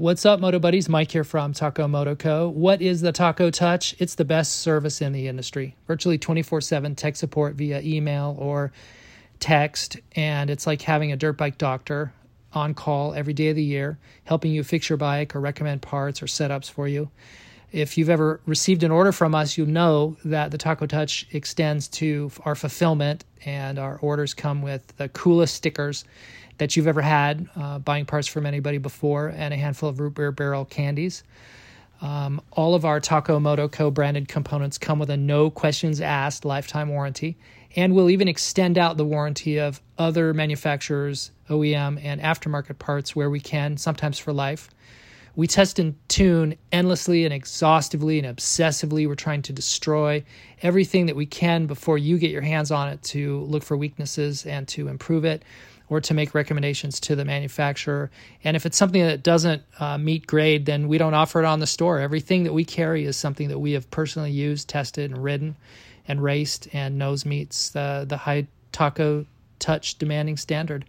What's up, Moto Buddies? Mike here from Taco Moto Co. What is the Taco Touch? It's the best service in the industry. Virtually 24/7 tech support via email or text, and it's like having a dirt bike doctor on call every day of the year, helping you fix your bike or recommend parts or setups for you. If you've ever received an order from us, you know that the Taco Touch extends to our fulfillment, and our orders come with the coolest stickers that you've ever had, buying parts from anybody before, and a handful of root beer barrel candies. All of our Taco Moto Co. branded components come with a no questions asked lifetime warranty, and we'll even extend out the warranty of other manufacturers, OEM, and aftermarket parts where we can, sometimes for life. We test and tune endlessly and exhaustively and obsessively. We're trying to destroy everything that we can before you get your hands on it, to look for weaknesses and to improve it, or to make recommendations to the manufacturer. And if it's something that doesn't meet grade, then we don't offer it on the store. Everything that we carry is something that we have personally used, tested, and ridden, and raced, and nose meets the high Taco Touch demanding standard.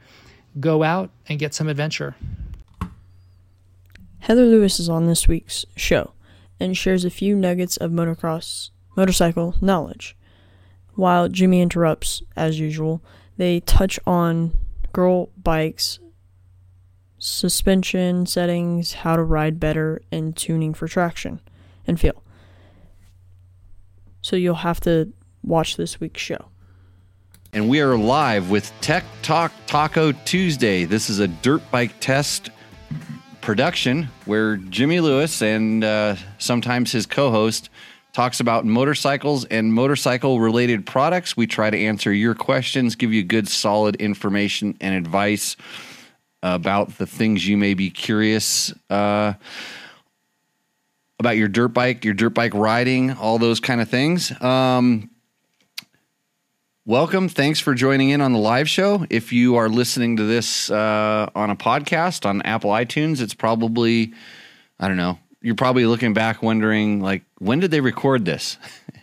Go out and get some adventure. Heather Lewis is on this week's show and shares a few nuggets of motorcycle knowledge. While Jimmy interrupts, as usual, they touch on girl bikes, suspension settings, how to ride better, and tuning for traction and feel. So you'll have to watch this week's show. And we are live with Tech Talk Taco Tuesday. This is a dirt bike test production where Jimmy Lewis and sometimes his co-host talks about motorcycles and motorcycle related products. We try to answer your questions, give you good solid information and advice about the things you may be curious about your dirt bike riding, all those kind of things. Welcome. Thanks for joining in on the live show. If you are listening to this on a podcast on Apple iTunes, it's probably, I don't know, you're probably looking back wondering, like, when did they record this?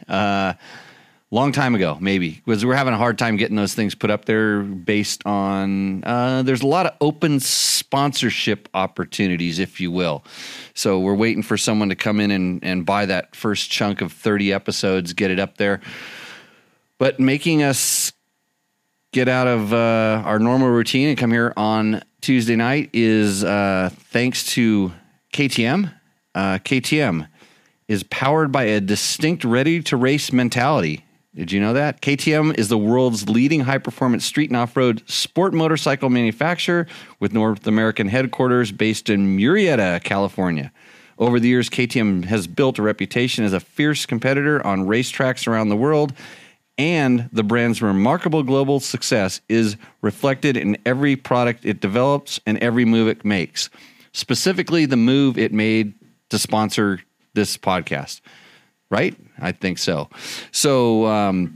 Long time ago, maybe, because we're having a hard time getting those things put up there based on, there's a lot of open sponsorship opportunities, if you will. So we're waiting for someone to come in and buy that first chunk of 30 episodes, get it up there. But making us get out of our normal routine and come here on Tuesday night is thanks to KTM. KTM is powered by a distinct ready-to-race mentality. Did you know that? KTM is the world's leading high-performance street and off-road sport motorcycle manufacturer with North American headquarters based in Murrieta, California. Over the years, KTM has built a reputation as a fierce competitor on racetracks around the world, and the brand's remarkable global success is reflected in every product it develops and every move it makes, specifically the move it made to sponsor this podcast, right? I think so. So,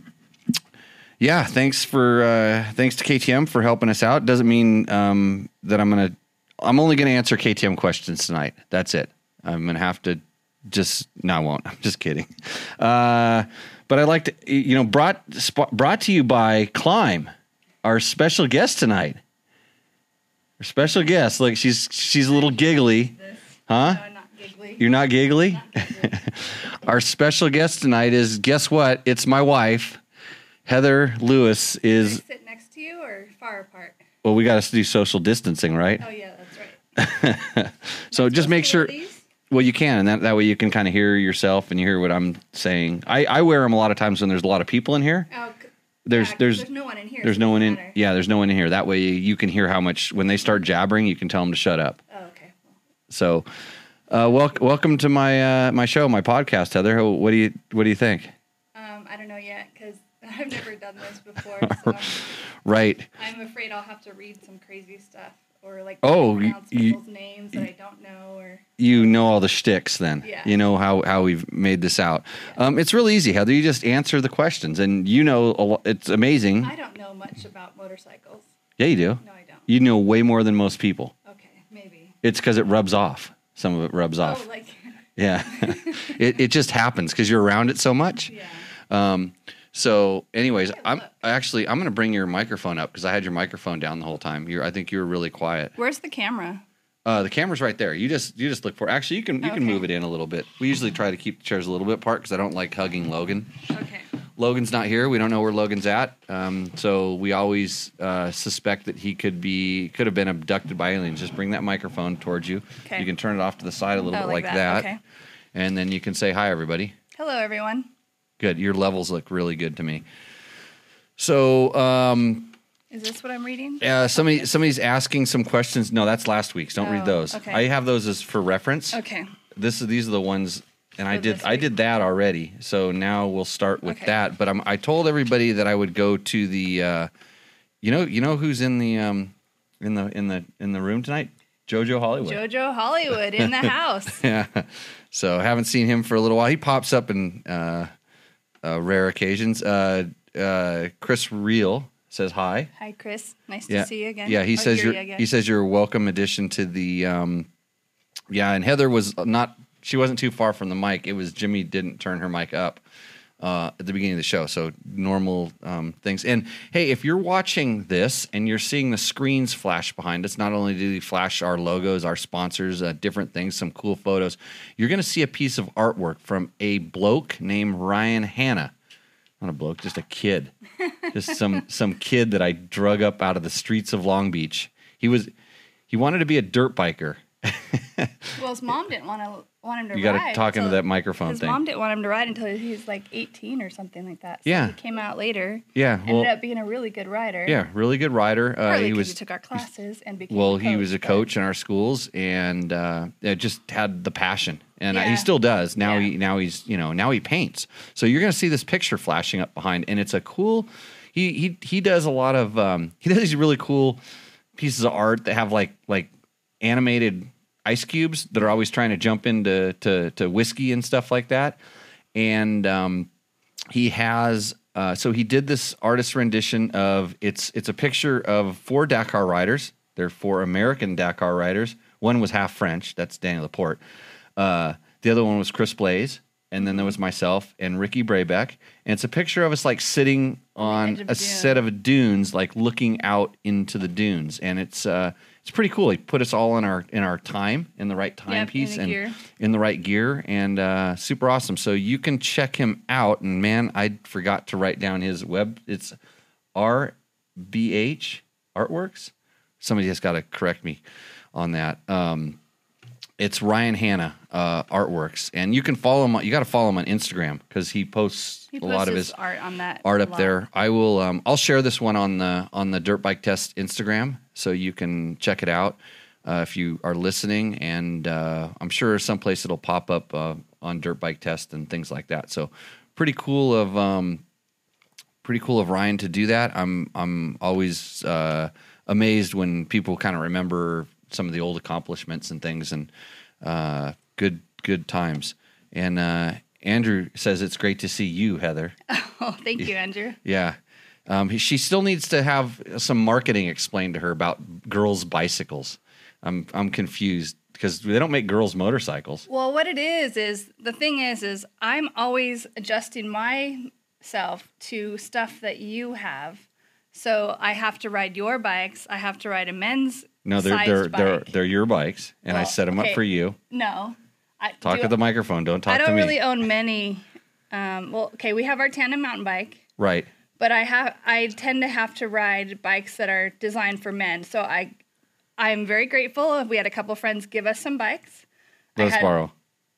yeah, thanks to KTM for helping us out. Doesn't mean that I'm only going to answer KTM questions tonight. That's it. I'm going to have to I won't. I'm just kidding. But I'd like to, brought to you by Climb, our special guest tonight. Our special guest, like she's a little giggly, huh? No, I'm not giggly. You're not giggly? Our special guest tonight is, guess what? It's my wife, Heather Lewis. Is. Can I sit next to you or far apart? Well, we got to do social distancing, right? Oh yeah, that's right. So just make sure. Well, you can, and that way you can kind of hear yourself and you hear what I'm saying. I wear them a lot of times when there's a lot of people in here. Oh, there's no one in here. There's no one in. Yeah, there's no one in here. That way you can hear how much when they start jabbering, you can tell them to shut up. Oh, okay. So, welcome to my my show, my podcast, Heather. What do you think? I don't know yet because I've never done this before. So right. I'm afraid I'll have to read some crazy stuff. Or like pronounce people's names that I don't know, or you know all the shticks. Then yeah. You know how we've made this out. Yeah. It's really easy, Heather. You just answer the questions, and you know a lot. It's amazing. I don't know much about motorcycles. Yeah, you do. No, I don't. You know way more than most people. Okay, maybe it's because it rubs off. Some of it rubs off. Oh, like yeah, it just happens because you're around it so much. Yeah. So anyways, I'm going to bring your microphone up because I had your microphone down the whole time. I think you were really quiet. Where's the camera? The camera's right there. You just look for it. Actually, you can move it in a little bit. We usually try to keep the chairs a little bit apart because I don't like hugging Logan. Okay. Logan's not here. We don't know where Logan's at. So we always suspect that he could have been abducted by aliens. Just bring that microphone towards you. Okay. You can turn it off to the side a little bit like that. Okay. And then you can say hi, everybody. Hello, everyone. Good. Your levels look really good to me. So. Is this what I'm reading? Yeah, somebody's asking some questions. No, that's last week's. Don't read those. Okay. I have those as for reference. Okay. These are the ones, and I did that already. So now we'll start with that. But I told everybody that I would go to the, you know who's in the room tonight? JoJo Hollywood. JoJo Hollywood in the house. Yeah. So I haven't seen him for a little while. He pops up in rare occasions. Chris Real. Says hi. Hi, Chris. Nice to see you again. Yeah, he says you're a welcome addition to the. And Heather she wasn't too far from the mic. It was Jimmy didn't turn her mic up at the beginning of the show. So normal things. And hey, if you're watching this and you're seeing the screens flash behind us, not only do they flash our logos, our sponsors, different things, some cool photos, you're going to see a piece of artwork from a bloke named Ryan Hanna. Not a bloke, just a kid. Just some kid that I drug up out of the streets of Long Beach. He wanted to be a dirt biker. Well, his mom didn't want him to ride. You got to talk into that microphone thing. His mom didn't want him to ride until he was like 18 or something like that. So he came out later. Yeah. Well, ended up being a really good rider. Yeah, really good rider. He took our classes and became a coach. He was a coach in our schools and just had the passion. And he still does. Now he paints. So you're going to see this picture flashing up behind and it's a cool he does a lot of he does these really cool pieces of art that have like animated ice cubes that are always trying to jump into to whiskey and stuff like that. And he has so he did this artist rendition of it's a picture of 4 Dakar riders. They're 4 American Dakar riders. One was half French. That's Daniel Laporte. The other one was Chris Blaze. And then there was myself and Ricky Brabeck. And it's a picture of us like sitting on a set of dunes, like looking out into the dunes. And it's pretty cool. He put us all in our time, in the right timepiece and in the right gear and super awesome. So you can check him out. And man, I forgot to write down his web. It's RBH Artworks. Somebody has got to correct me on that. It's Ryan Hanna Artworks, and you can follow him. You got to follow him on Instagram because he posts a lot of his art on that art up there. I will. I'll share this one on the Dirt Bike Test Instagram, so you can check it out if you are listening. And I'm sure someplace it'll pop up on Dirt Bike Test and things like that. So pretty cool of Ryan to do that. I'm always amazed when people kind of remember some of the old accomplishments and things, and good times. And Andrew says it's great to see you, Heather. Oh, thank you, Andrew. Yeah. She still needs to have some marketing explained to her about girls' bicycles. I'm confused because they don't make girls' motorcycles. Well, what it is the thing is I'm always adjusting myself to stuff that you have. So I have to ride your bikes. I have to ride a men's. No, they're your bikes, and I set them up for you. No, talk to the microphone. Don't talk to me. I don't really own many. We have our tandem mountain bike, right? But I tend to have to ride bikes that are designed for men. So I'm very grateful. We had a couple friends give us some bikes.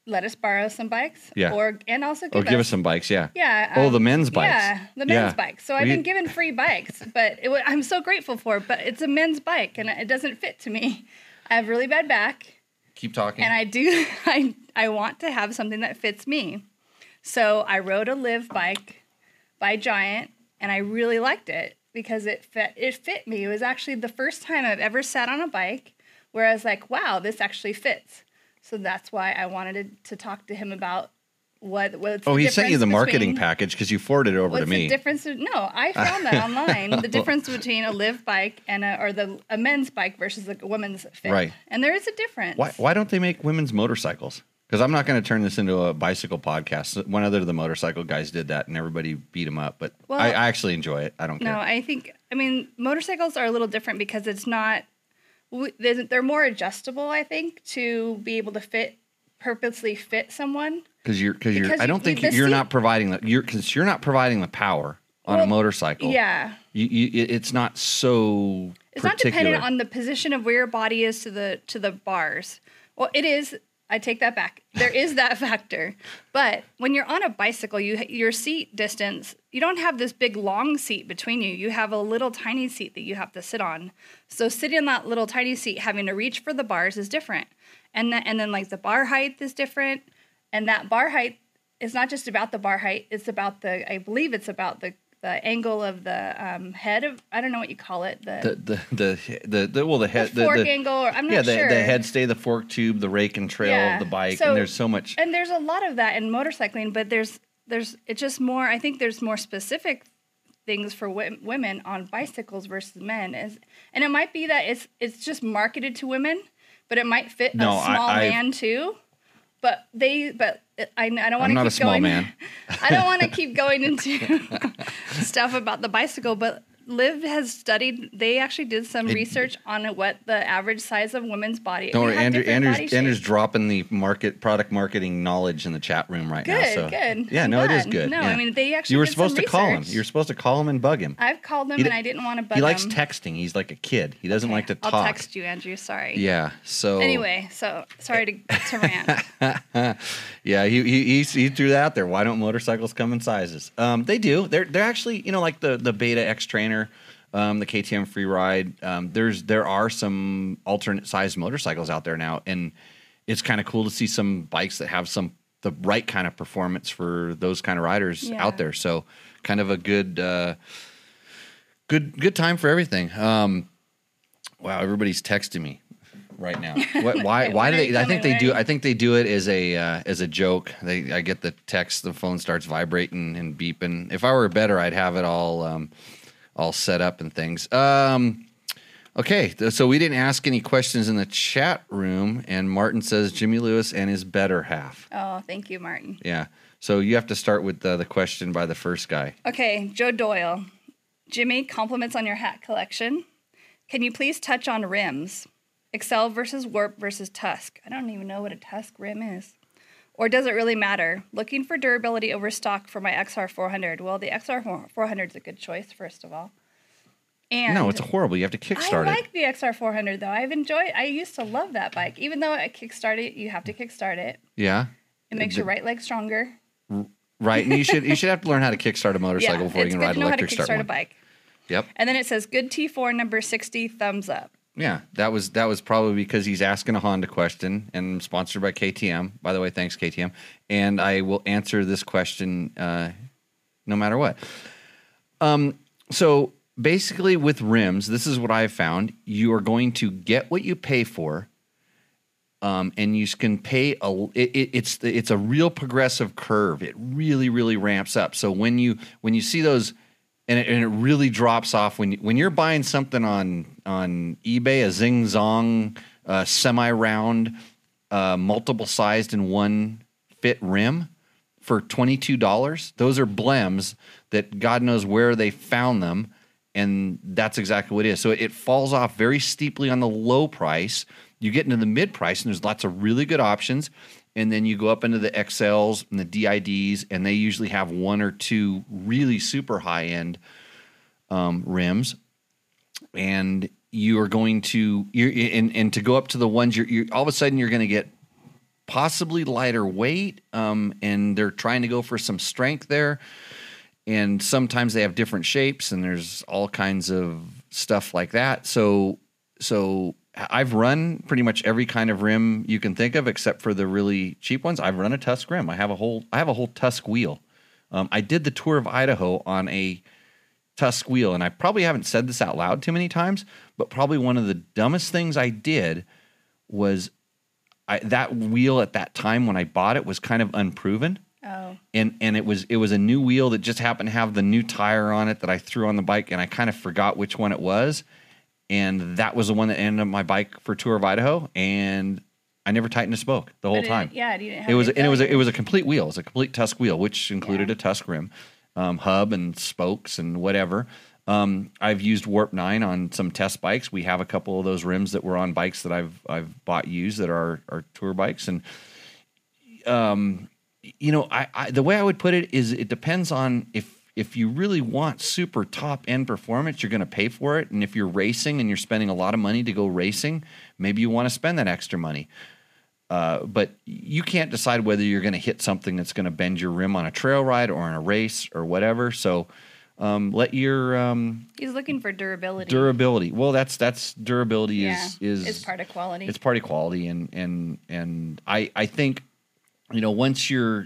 Let us borrow some bikes. Yeah. Give us some bikes. Yeah. Yeah. The men's bikes. Yeah, the men's bikes. So I've been given free bikes, but I'm so grateful for it. But it's a men's bike, and it doesn't fit to me. I have really bad back. Keep talking. And I do. I want to have something that fits me. So I rode a Live bike by Giant, and I really liked it because it fit me. It was actually the first time I've ever sat on a bike where I was like, wow, this actually fits. So that's why I wanted to talk to him about what's the difference. Oh, he sent you the marketing package because you forwarded it over to me. I found that online. The difference between a Live bike and a men's bike versus a women's fit. Right. And there is a difference. Why don't they make women's motorcycles? Because I'm not going to turn this into a bicycle podcast. One other of the motorcycle guys did that, and everybody beat him up. But I actually enjoy it. I don't care. No, I mean, motorcycles are a little different because it's not – they're more adjustable, I think, to be able to purposely fit someone. Because you're not providing the power on a motorcycle. Yeah. It's not dependent on the position of where your body is to the bars. Well, it is. I take that back. There is that factor. But when you're on a bicycle, your seat distance, you don't have this big long seat between you. You have a little tiny seat that you have to sit on. So sitting on that little tiny seat, having to reach for the bars is different. And then like the bar height is different. And that bar height is not just about the bar height. It's about the, I believe it's about the angle of the head of, I don't know what you call it. The head. The fork angle, or I'm not sure. Yeah, the head stay, the fork tube, the rake and trail of the bike. So, and there's so much. And there's a lot of that in motorcycling, but it's just more, I think there's more specific things for women on bicycles versus men. And it might be that it's just marketed to women, but it might fit a small man too. I don't want to keep going into stuff about the bicycle, but Liv has studied, they actually did some research on what the average size of women's body. Don't worry, Andrew's dropping the product marketing knowledge in the chat room right now. So. Good. Yeah, no, it is good. No, yeah. I mean, they actually You were supposed to call him and bug him. I've called him and I didn't want to bug him. He likes texting. He's like a kid. He doesn't like to talk. I'll text you, Andrew. Sorry. Yeah, so. Anyway, so sorry to rant. Yeah, he threw that out there. Why don't motorcycles come in sizes? They do. They're actually, like the Beta X Trainer. The KTM Free Ride. There are some alternate sized motorcycles out there now, and it's kind of cool to see some bikes that have the right kind of performance for those kind of riders out there. So, kind of a good, good time for everything. Wow, everybody's texting me right now. Why do they? I think they do it as a joke. I get the text. The phone starts vibrating and beeping. If I were better, I'd have it all set up and things. Okay, so we didn't ask any questions in the chat room, and Martin says Jimmy Lewis and his better half. Oh, thank you, Martin. Yeah, so you have to start with the question by the first guy. Okay, Joe Doyle. Jimmy, compliments on your hat collection. Can you please touch on rims? Excel versus Warp versus Tusk. I don't even know what a Tusk rim is. Or does it really matter? Looking for durability over stock for my XR400. Well, the XR400 is a good choice, first of all. And no, it's horrible. You have to kickstart it. I like the XR400, though. I used to love that bike. Even though I kickstart it, you have to kickstart it. Yeah. It makes your right leg stronger. Right. And you should have to learn how to kickstart a motorcycle before you can ride an electric start one. It's good to know how to kickstart a bike. Yep. And then it says, good T4 number 60, thumbs up. Yeah, that was probably because he's asking a Honda question and sponsored by KTM. By the way, thanks, KTM. And I will answer this question no matter what. So basically with rims, this is what I've found. You are going to get what you pay for, and you can pay it's a real progressive curve. It really, really ramps up. So when you see those. And it really drops off when you're buying something on eBay, a Zing Zong semi-round, multiple-sized in one fit rim for $22. Those are blems that God knows where they found them, and that's exactly what it is. So it falls off very steeply on the low price. You get into the mid price, and there's lots of really good options. And then you go up into the XLs and the DIDs, and they usually have one or two really super high-end rims. And you are going to to go up to the ones you're all of a sudden you're going to get possibly lighter weight, and they're trying to go for some strength there. And sometimes they have different shapes, and there's all kinds of stuff like that. So. I've run pretty much every kind of rim you can think of, except for the really cheap ones. I've run a Tusk rim. I have a whole Tusk wheel. I did the tour of Idaho on a Tusk wheel, and I probably haven't said this out loud too many times, but probably one of the dumbest things I did was that wheel at that time when I bought it was kind of unproven. Oh. And it was a new wheel that just happened to have the new tire on it that I threw on the bike, and I kind of forgot which one it was. And that was the one that ended up my bike for Tour of Idaho, and I never tightened a spoke the whole time. Yeah, it was a complete wheel. It was a complete Tusk wheel, which included a Tusk rim, hub and spokes and whatever. I've used Warp 9 on some test bikes. We have a couple of those rims that were on bikes that I've bought used that are tour bikes. And, you know, I the way I would put it is it depends on if you really want super top end performance, you're going to pay for it. And if you're racing and you're spending a lot of money to go racing, maybe you want to spend that extra money. But you can't decide whether you're going to hit something that's going to bend your rim on a trail ride or in a race or whatever. So, let your, he's looking for durability. Well, that's durability is it's part of quality. It's part of quality. And I think, you know, once you're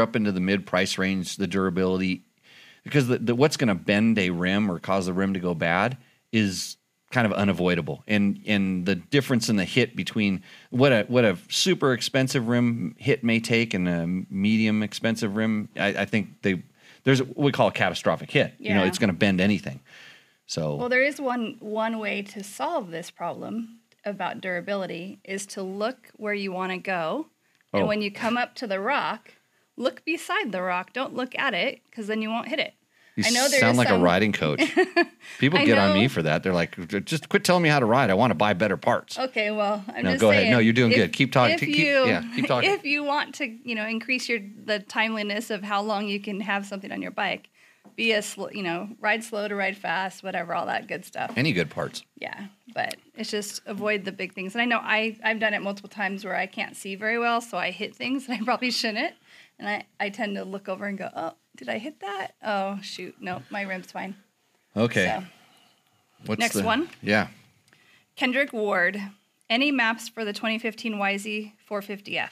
up into the mid price range, the durability, because the what's going to bend a rim or cause the rim to go bad is kind of unavoidable. And the difference in the hit between what a super expensive rim hit may take and a medium expensive rim, I think there's what we call a catastrophic hit. Yeah. You know, it's going to bend anything. So, well, there is one way to solve this problem about durability is to look where you want to go. Oh. And when you come up to the rock, look beside the rock. Don't look at it because then you won't hit it. You I know sound like a riding coach. People get on me for that. They're like, just quit telling me how to ride. I want to buy better parts. Okay, well, I'm just saying. No, you're doing good. Keep talking. Keep talking. If you want to, you know, increase the timeliness of how long you can have something on your bike, be a slow, you know, ride slow to ride fast, whatever, all that good stuff. Any good parts. Yeah, but it's just avoid the big things. And I know I've done it multiple times where I can't see very well, so I hit things that I probably shouldn't. And I tend to look over and go, oh, did I hit that? Oh, shoot. No, my rim's fine. Okay. So, What's the next one? Yeah. Kendrick Ward. Any maps for the 2015 YZ450F?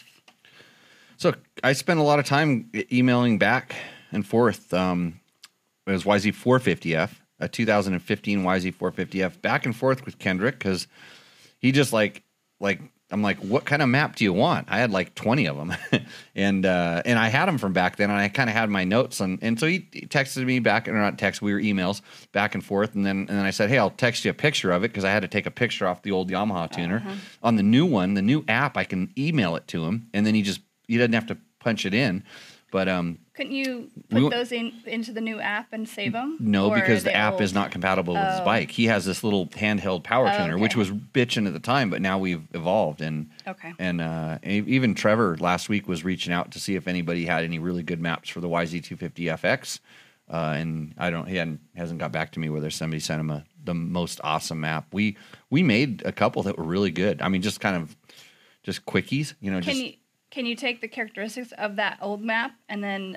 So I spent a lot of time emailing back and forth. It was YZ450F, a 2015 YZ450F, back and forth with Kendrick because he just like, I'm like, what kind of map do you want? I had like 20 of them, and I had them from back then, and I kind of had my notes, and so he texted me back, or not text, we were emails back and forth, and then I said, hey, I'll text you a picture of it because I had to take a picture off the old Yamaha tuner. Uh-huh. On the new one, the new app, I can email it to him, and then he doesn't have to punch it in, but couldn't you put those into the new app and save them? No, because the app is not compatible with his bike. He has this little handheld power tuner, okay, which was bitching at the time, but now we've evolved. And okay, and even Trevor last week was reaching out to see if anybody had any really good maps for the YZ250FX. And I don't, he hasn't got back to me whether somebody sent him the most awesome map. We made a couple that were really good. I mean, just kind of just quickies, you know. Can you take the characteristics of that old map and then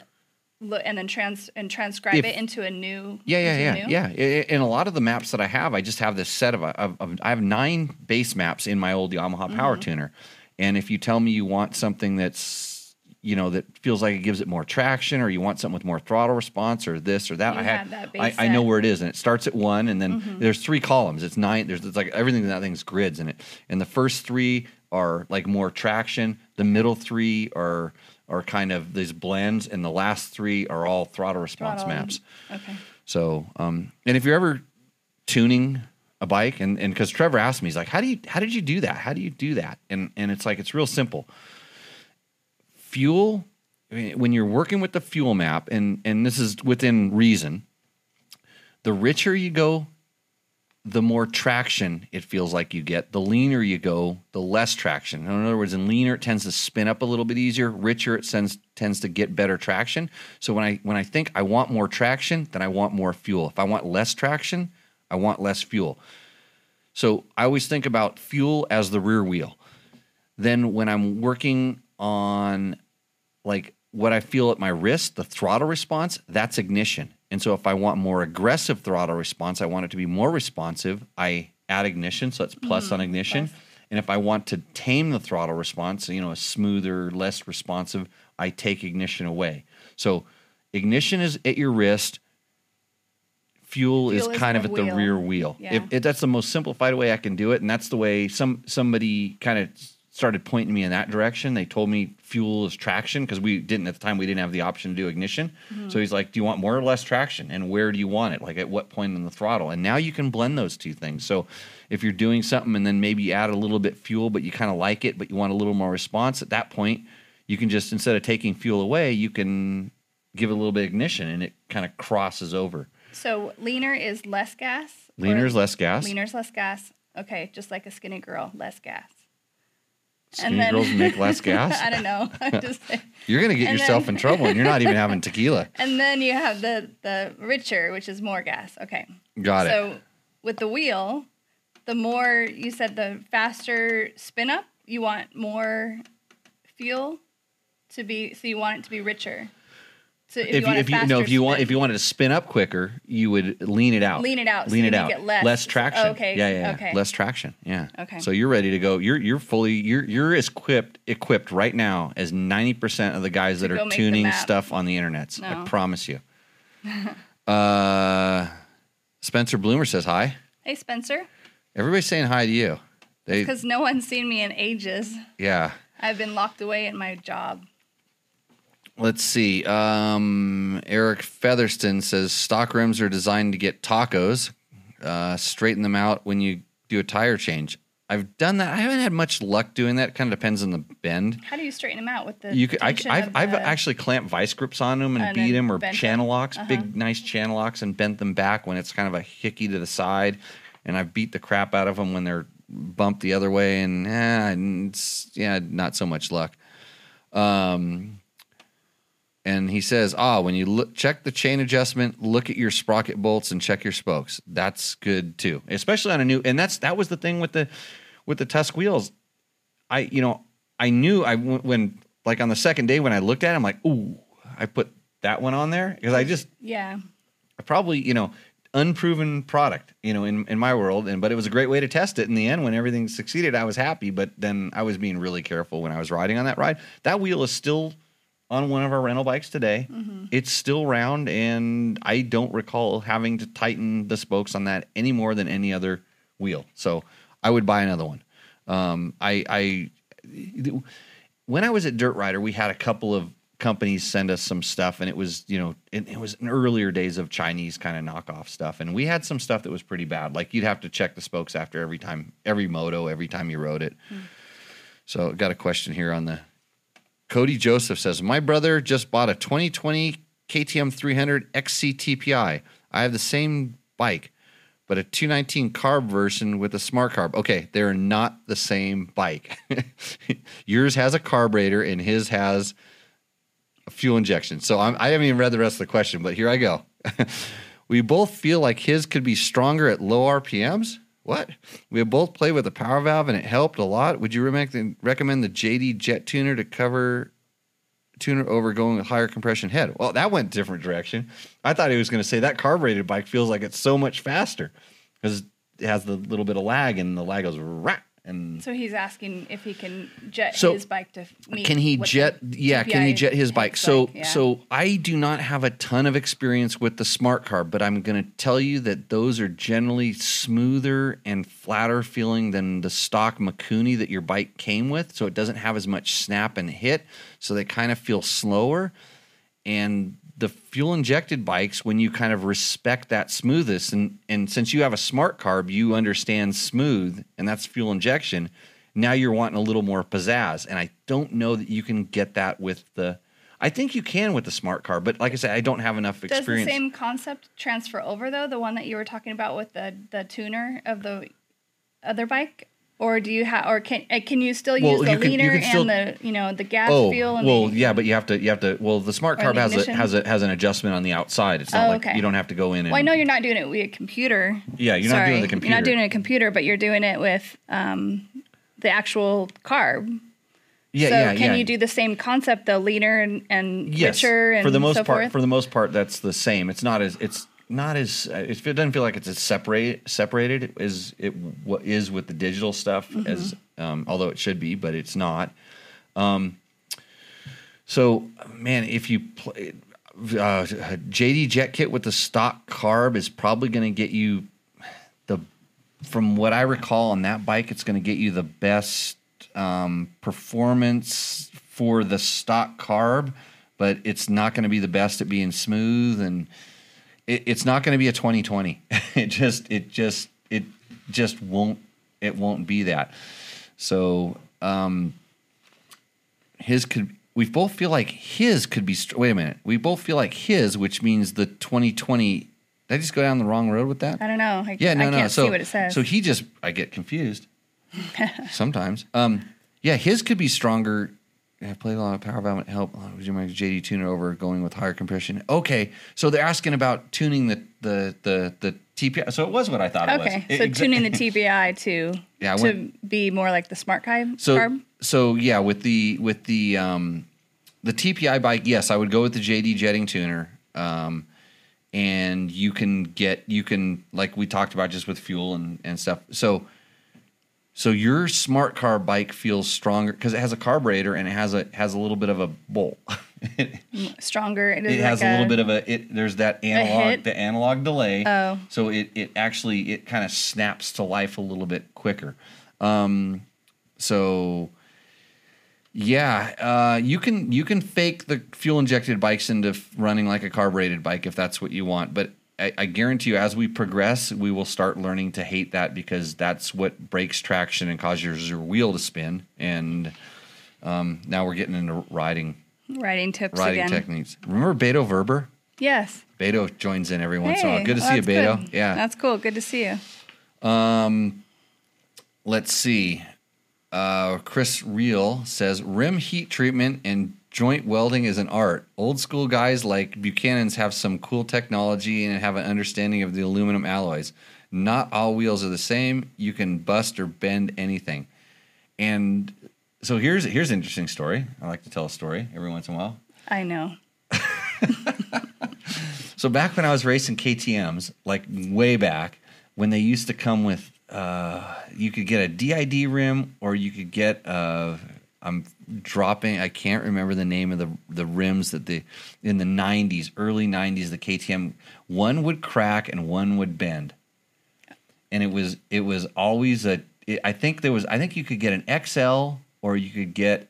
transcribe it into a new? Yeah. In a lot of the maps that I have, I just have this set of I have 9 base maps in my old Yamaha power tuner, and if you tell me you want something that's, you know, that feels like it gives it more traction, or you want something with more throttle response, or this or that, I know where it is, and it starts at 1, and then there's 3 columns. It's 9. It's like everything in that thing's grids in it, and the first 3 are like more traction. The middle 3 are kind of these blends, and the last 3 are all throttle response maps. Okay. So, and if you're ever tuning a bike, and because Trevor asked me, he's like, how did you do that? And it's like, it's real simple. Fuel, I mean, when you're working with the fuel map, and this is within reason, the richer you go, the more traction it feels like you get. The leaner you go, the less traction. In other words, in leaner, it tends to spin up a little bit easier. Richer, it tends to get better traction. So when I think I want more traction, then I want more fuel. If I want less traction, I want less fuel. So I always think about fuel as the rear wheel. Then when I'm working on like what I feel at my wrist, the throttle response, that's ignition. And so if I want more aggressive throttle response, I want it to be more responsive, I add ignition, so that's plus on ignition. Plus. And if I want to tame the throttle response, you know, a smoother, less responsive, I take ignition away. So ignition is at your wrist. Fuel is kind of at the rear wheel. Yeah. If that's the most simplified way I can do it, and that's the way somebody kind of started pointing me in that direction. They told me fuel is traction because at the time we didn't have the option to do ignition. Mm-hmm. So he's like, do you want more or less traction? And where do you want it? Like at what point in the throttle? And now you can blend those two things. So if you're doing something and then maybe you add a little bit fuel, but you kind of like it, but you want a little more response, at that point, you can just, instead of taking fuel away, you can give it a little bit of ignition and it kind of crosses over. So leaner is less gas? Leaner is less gas. Leaner is less gas. Okay, just like a skinny girl, less gas. Skinny girls make less gas? I don't know. I'm just saying. You're going to get yourself in trouble, and you're not even having tequila. And then you have the richer, which is more gas. Okay. Got it. So with the wheel, the more, you said the faster spin up, you want more fuel to be, so you want it to be richer. So if you wanted to spin up quicker, you would lean it out. Lean it out. Lean so it out. Get less traction. Oh, okay. Yeah. Okay. Less traction. Yeah. Okay. So you're ready to go. You're as equipped right now as 90% of the guys that are tuning stuff on the internet. No. I promise you. Spencer Bloomer says hi. Hey Spencer. Everybody's saying hi to you. Because no one's seen me in ages. Yeah. I've been locked away at my job. Let's see. Eric Featherston says stock rims are designed to get tacos. Straighten them out when you do a tire change. I've done that. I haven't had much luck doing that. It kind of depends on the bend. How do you straighten them out with the? I've actually clamped vice grips on them and beat them, or channel locks, big nice channel locks, and bent them back when it's kind of a hickey to the side. And I've beat the crap out of them when they're bumped the other way, and not so much luck. And he says, when you check the chain adjustment, look at your sprocket bolts and check your spokes. That's good too, especially on a new. And that was the thing with the Tusk wheels. I knew when on the second day when I looked at it, I'm like, ooh, I put that one on there because I probably unproven product, in my world. But it was a great way to test it in the end. When everything succeeded, I was happy. But then I was being really careful when I was riding on that ride. That wheel is still on one of our rental bikes today. Mm-hmm. It's still round, and I don't recall having to tighten the spokes on that any more than any other wheel. So I would buy another one. When I was at Dirt Rider, we had a couple of companies send us some stuff, and it was in earlier days of Chinese kind of knockoff stuff. And we had some stuff that was pretty bad. Like you'd have to check the spokes after every moto, every time you rode it. Mm. So I got a question here on the, Cody Joseph says, my brother just bought a 2020 KTM 300 XC TPI. I have the same bike, but a 219 carb version with a smart carb. Okay, they're not the same bike. Yours has a carburetor and his has a fuel injection. So I haven't even read the rest of the question, but here I go. We both feel like his could be stronger at low RPMs. What? We have both played with a power valve, and it helped a lot. Would you recommend the JD Jet Tuner to cover tuner over going with higher compression head? Well, that went a different direction. I thought he was going to say that carbureted bike feels like it's so much faster because it has the little bit of lag, and the lag goes rat. And so he's asking if he can jet his bike to meet. Can he jet his bike? So I do not have a ton of experience with the Smart Carb, but I'm going to tell you that those are generally smoother and flatter feeling than the stock Mikuni that your bike came with. So it doesn't have as much snap and hit. So they kind of feel slower. And the fuel injected bikes, when you kind of respect that smoothness, and since you have a smart carb, you understand smooth, and that's fuel injection. Now you're wanting a little more pizzazz, and I don't know that you can get that with the. I think you can with the smart carb, but like I said, I don't have enough experience. Does the same concept transfer over though? The one that you were talking about with the tuner of the other bike. Or do you have, or can you still use the leaner and the gas fuel? But you have to. Well, the smart carb has an adjustment on the outside. It's not like you don't have to go in. Well, I know you're not doing it with a computer. Yeah, you're not doing the computer. You're not doing it with a computer, but you're doing it with the actual carb. Yeah, so yeah. Can you do the same concept, the leaner and richer, and for the most part, that's the same. It doesn't feel like it's as separated as it is with the digital stuff, mm-hmm. as although it should be, but it's not. If you play a JD Jet Kit with the stock carb is probably going to get you from what I recall on that bike, it's going to get you the best performance for the stock carb, but it's not going to be the best at being smooth and. It's not going to be a 2020. It won't be that. So We both feel like his, which means the 2020 Did I just go down the wrong road with that? I don't know. I can't see what it says. So he just, I get confused sometimes. Yeah, his could be stronger. I played a lot of power valve help. Would you mind JD tuner over going with higher compression? Okay, so they're asking about tuning the TPI. So it was what I thought it was. Okay, so tuning the TPI to be more like the Smart Carb. So yeah, with the TPI bike, yes, I would go with the JD jetting tuner. And you can like we talked about just with fuel and stuff. So your Smart Carb bike feels stronger because it has a carburetor and it has a little bit of a bowl. Stronger. It has a little bit of a. There's that analog, the analog delay. Oh. So it actually kind of snaps to life a little bit quicker. So yeah, you can fake the fuel injected bikes into running like a carbureted bike if that's what you want, but. I guarantee you, as we progress, we will start learning to hate that because that's what breaks traction and causes your wheel to spin. And now we're getting into riding tips, riding techniques. Remember Beto Verber? Yes. Beto joins in every once in a while. Good to see you, Beto. Good. Yeah, that's cool. Good to see you. Let's see. Chris Real says rim heat treatment and joint welding is an art. Old school guys like Buchanan's have some cool technology and have an understanding of the aluminum alloys. Not all wheels are the same. You can bust or bend anything. And so here's an interesting story. I like to tell a story every once in a while. I know. So back when I was racing KTMs, like way back, when they used to come with, you could get a DID rim or you could get a... I can't remember the name of the rims that in the 90s, early 90s, the KTM, one would crack and one would bend. And it was always I think you could get an XL or you could get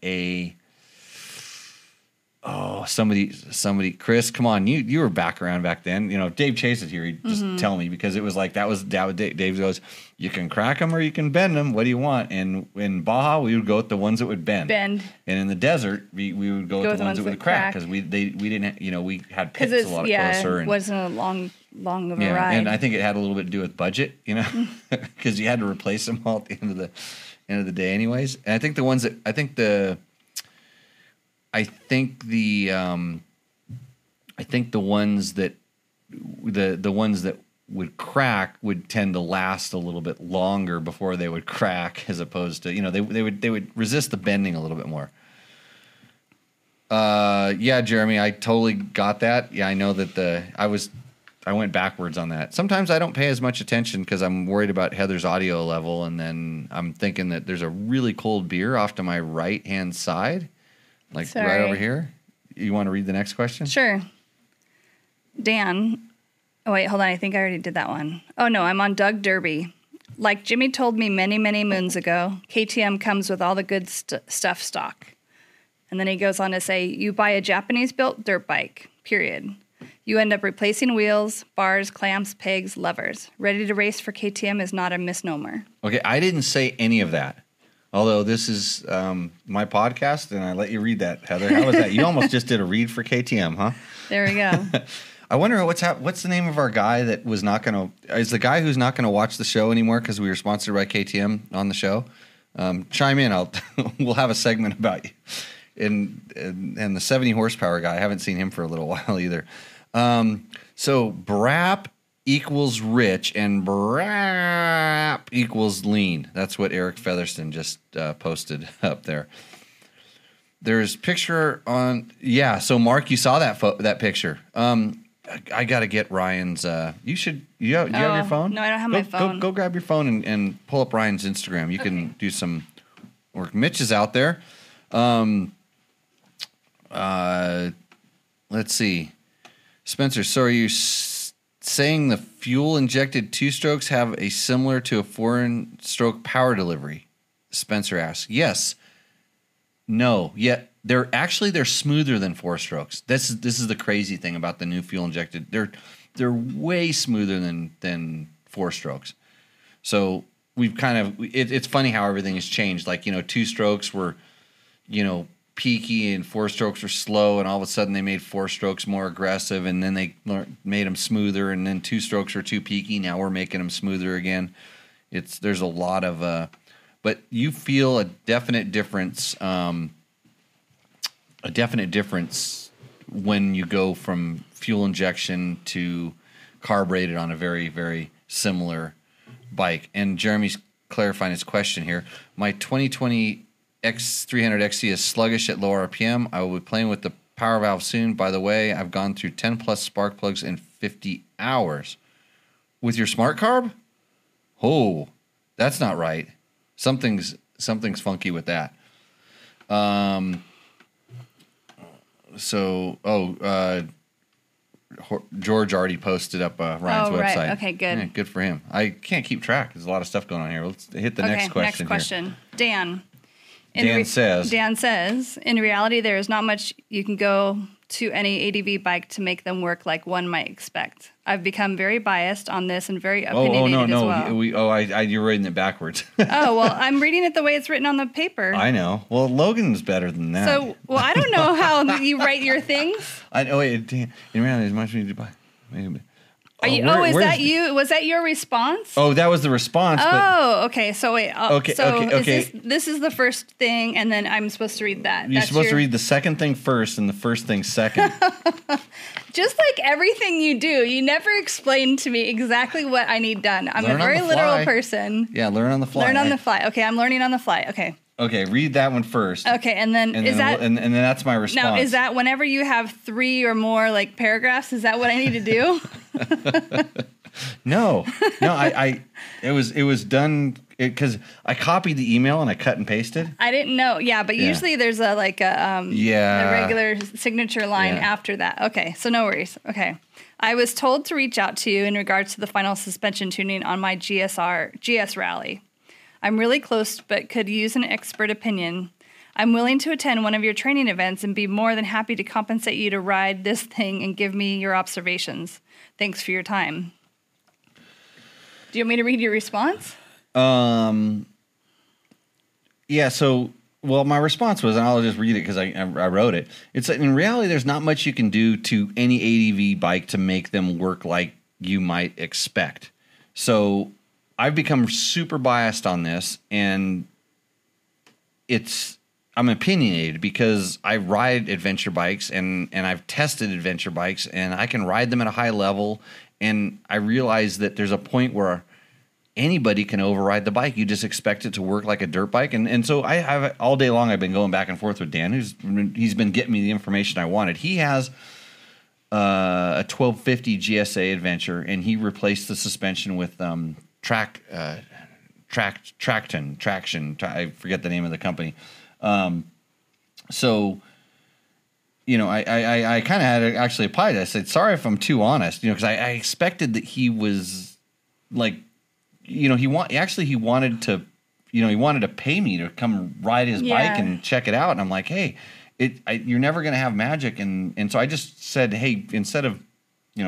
somebody Chris, come on, you were back then. You know, Dave Chase is here, he'd just tell me because it was like that was Dave goes, you can crack them or you can bend them. What do you want? And in Baja we would go with the ones that would bend. And in the desert we would go with the ones that would crack because we didn't we had pits a lot closer. And it wasn't a long of a ride. And I think it had a little bit to do with budget, because you had to replace them all at the end of the day anyways. And I think the ones that I think the ones that the ones that would crack would tend to last a little bit longer before they would crack, as opposed to they would resist the bending a little bit more. Yeah, Jeremy, I totally got that. Yeah, I know that I went backwards on that. Sometimes I don't pay as much attention because I'm worried about Heather's audio level, and then I'm thinking that there's a really cold beer off to my right hand side. Like Sorry. Right over here. You want to read the next question? Sure. Dan. Oh, wait, hold on. I think I already did that one. Oh, no, I'm on Doug Derby. Like Jimmy told me many, many moons ago, KTM comes with all the good stuff stock. And then he goes on to say, you buy a Japanese-built dirt bike, period. You end up replacing wheels, bars, clamps, pegs, levers. Ready to race for KTM is not a misnomer. Okay, I didn't say any of that. Although this is my podcast, and I let you read that, Heather. How was that? You almost just did a read for KTM, huh? There we go. I wonder what's the name of our guy that was not going to – is the guy who's not going to watch the show anymore because we were sponsored by KTM on the show? Chime in. We'll have a segment about you. And the 70-horsepower guy, I haven't seen him for a little while either. So Brap equals rich and brap equals lean. That's what Eric Featherston just posted up there. There's picture on so Mark, you saw that picture. I gotta get Ryan's. Do you have your phone? No, I don't have my phone. Go grab your phone and pull up Ryan's Instagram. You can do some work. Mitch is out there. Let's see. Spencer, so are you saying the fuel-injected two-strokes have a similar to a four-stroke power delivery? Spencer asks. Yes. No. Yet they're smoother than four-strokes. This is the crazy thing about the new fuel-injected. They're way smoother than four-strokes. So it's funny how everything has changed. Like two-strokes were peaky and four strokes were slow, and all of a sudden they made four strokes more aggressive, and then they made them smoother, and then two strokes were too peaky. Now we're making them smoother again. There's a lot of but you feel a definite difference when you go from fuel injection to carbureted on a very, very similar bike. And Jeremy's clarifying his question here. My 2020 X300 XC is sluggish at low RPM. I will be playing with the power valve soon. By the way, I've gone through 10 plus spark plugs in 50 hours. With your smart carb? Oh, that's not right. Something's funky with that. George already posted up Ryan's website. Right. Okay, good. Yeah, good for him. I can't keep track. There's a lot of stuff going on here. Let's hit the next question. Dan. Dan says, in reality, there is not much you can go to any ADV bike to make them work like one might expect. I've become very biased on this and very opinionated as well. You're reading it backwards. I'm reading it the way it's written on the paper. I know. Well, Logan's better than that. So, I don't know how you write your things. I know. Wait, in reality, as much as you buy. Is that you? Was that your response? Oh, that was the response. Okay. So wait. This is the first thing, and then I'm supposed to read that. You're supposed to read the second thing first, and the first thing second. Just like everything you do, you never explain to me exactly what I need done. I'm a very literal person. Yeah, learn on the fly. Learn on the fly. Okay, I'm learning on the fly. Okay, read that one first. Okay, and then that's my response. Now, is that whenever you have three or more paragraphs, is that what I need to do? No. It was done because I copied the email and I cut and pasted. I didn't know. Yeah, but usually there's a regular signature line after that. Okay, so no worries. Okay, I was told to reach out to you in regards to the final suspension tuning on my GS rally. I'm really close, but could use an expert opinion. I'm willing to attend one of your training events and be more than happy to compensate you to ride this thing and give me your observations. Thanks for your time. Do you want me to read your response? My response was, and I'll just read it because I wrote it. It's like, in reality, there's not much you can do to any ADV bike to make them work like you might expect. So I've become super biased on this, and I'm opinionated because I ride adventure bikes and I've tested adventure bikes and I can ride them at a high level, and I realize that there's a point where anybody can override the bike. You just expect it to work like a dirt bike, and so I have all day long. I've been going back and forth with Dan, he's been getting me the information I wanted. He has a 1250 GSA adventure, and he replaced the suspension with Trackton. I forget the name of the company. I kind of had to actually apply this. I said, sorry if I'm too honest, because I expected that he was he wanted to pay me to come ride his bike and check it out. And I'm like, hey, you're never going to have magic. And so I just said, hey, instead of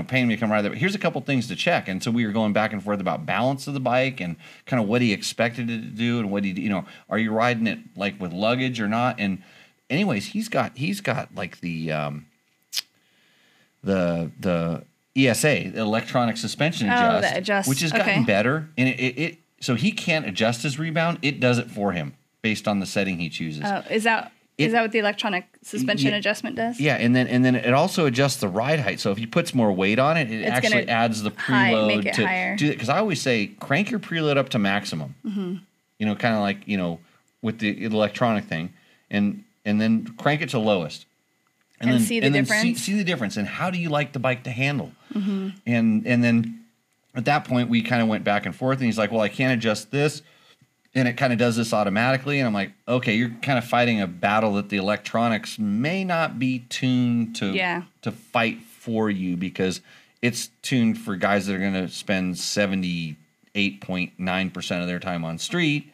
paying me to come ride that, here's a couple things to check. And so we were going back and forth about balance of the bike and kind of what he expected it to do and what he, are you riding it with luggage or not? And anyways, he's got the ESA, the electronic suspension adjust, which has gotten better. And so he can't adjust his rebound. It does it for him based on the setting he chooses. Oh, is that what the electronic suspension adjustment does? Yeah, and then it also adjusts the ride height. So if he puts more weight on it, it actually adds the preload make it higher. Because I always say crank your preload up to maximum. Mm-hmm. With the electronic thing, and then crank it to lowest, and see the difference. And how do you like the bike to handle? Mm-hmm. And then at that point we kind of went back and forth, and he's like, well, I can't adjust this. And it kind of does this automatically. And I'm like, okay, you're kind of fighting a battle that the electronics may not be tuned to fight for you, because it's tuned for guys that are going to spend 78.9% of their time on street,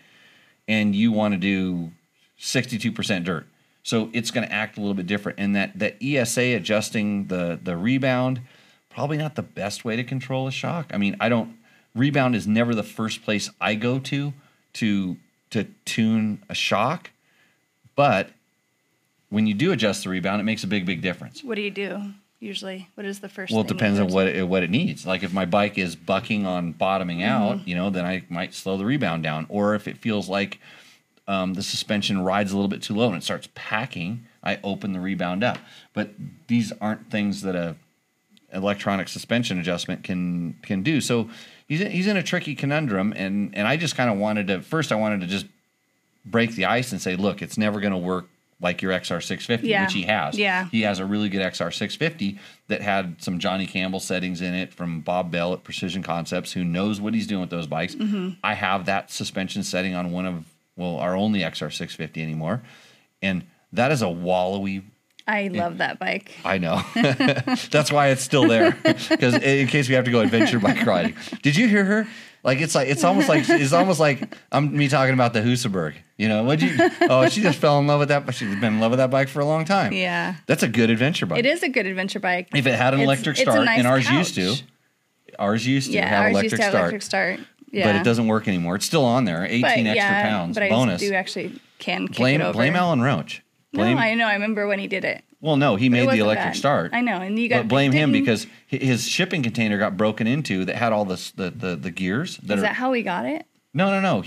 and you want to do 62% dirt. So it's going to act a little bit different. And that ESA adjusting the rebound, probably not the best way to control a shock. I mean, rebound is never the first place I go to tune a shock, but when you do adjust the rebound, it makes a big, big difference. What do you do usually? What is the first thing? Well, it depends on what it needs. Like if my bike is bucking on bottoming out, you know, then I might slow the rebound down. Or if it feels like the suspension rides a little bit too low and it starts packing, I open the rebound up. But these aren't things that a electronic suspension adjustment can do. So he's in a tricky conundrum, and I just kind of wanted to, first I wanted to just break the ice and say, look, it's never going to work like your XR650, which he has. Yeah. He has a really good XR650 that had some Johnny Campbell settings in it from Bob Bell at Precision Concepts, who knows what he's doing with those bikes. Mm-hmm. I have that suspension setting on one of, well, our only XR650 anymore. And that is a wallowy. I love that bike. I know. That's why it's still there, because in case we have to go adventure bike riding. Did you hear her? Like it's almost like me talking about the Husaberg. You know, she just fell in love with that, but she's been in love with that bike for a long time. Yeah. That's a good adventure bike. It is a good adventure bike. If it had an electric start, and ours used to have electric start. Yeah. But it doesn't work anymore. It's still on there. 18 extra pounds but bonus. But I do actually can kick it over. Blame Alan Roach. No, I know. I remember when he did it. Well, no, he made the electric start. I know, and you got. But blame him because his shipping container got broken into that had all the gears. Is that how he got it? No.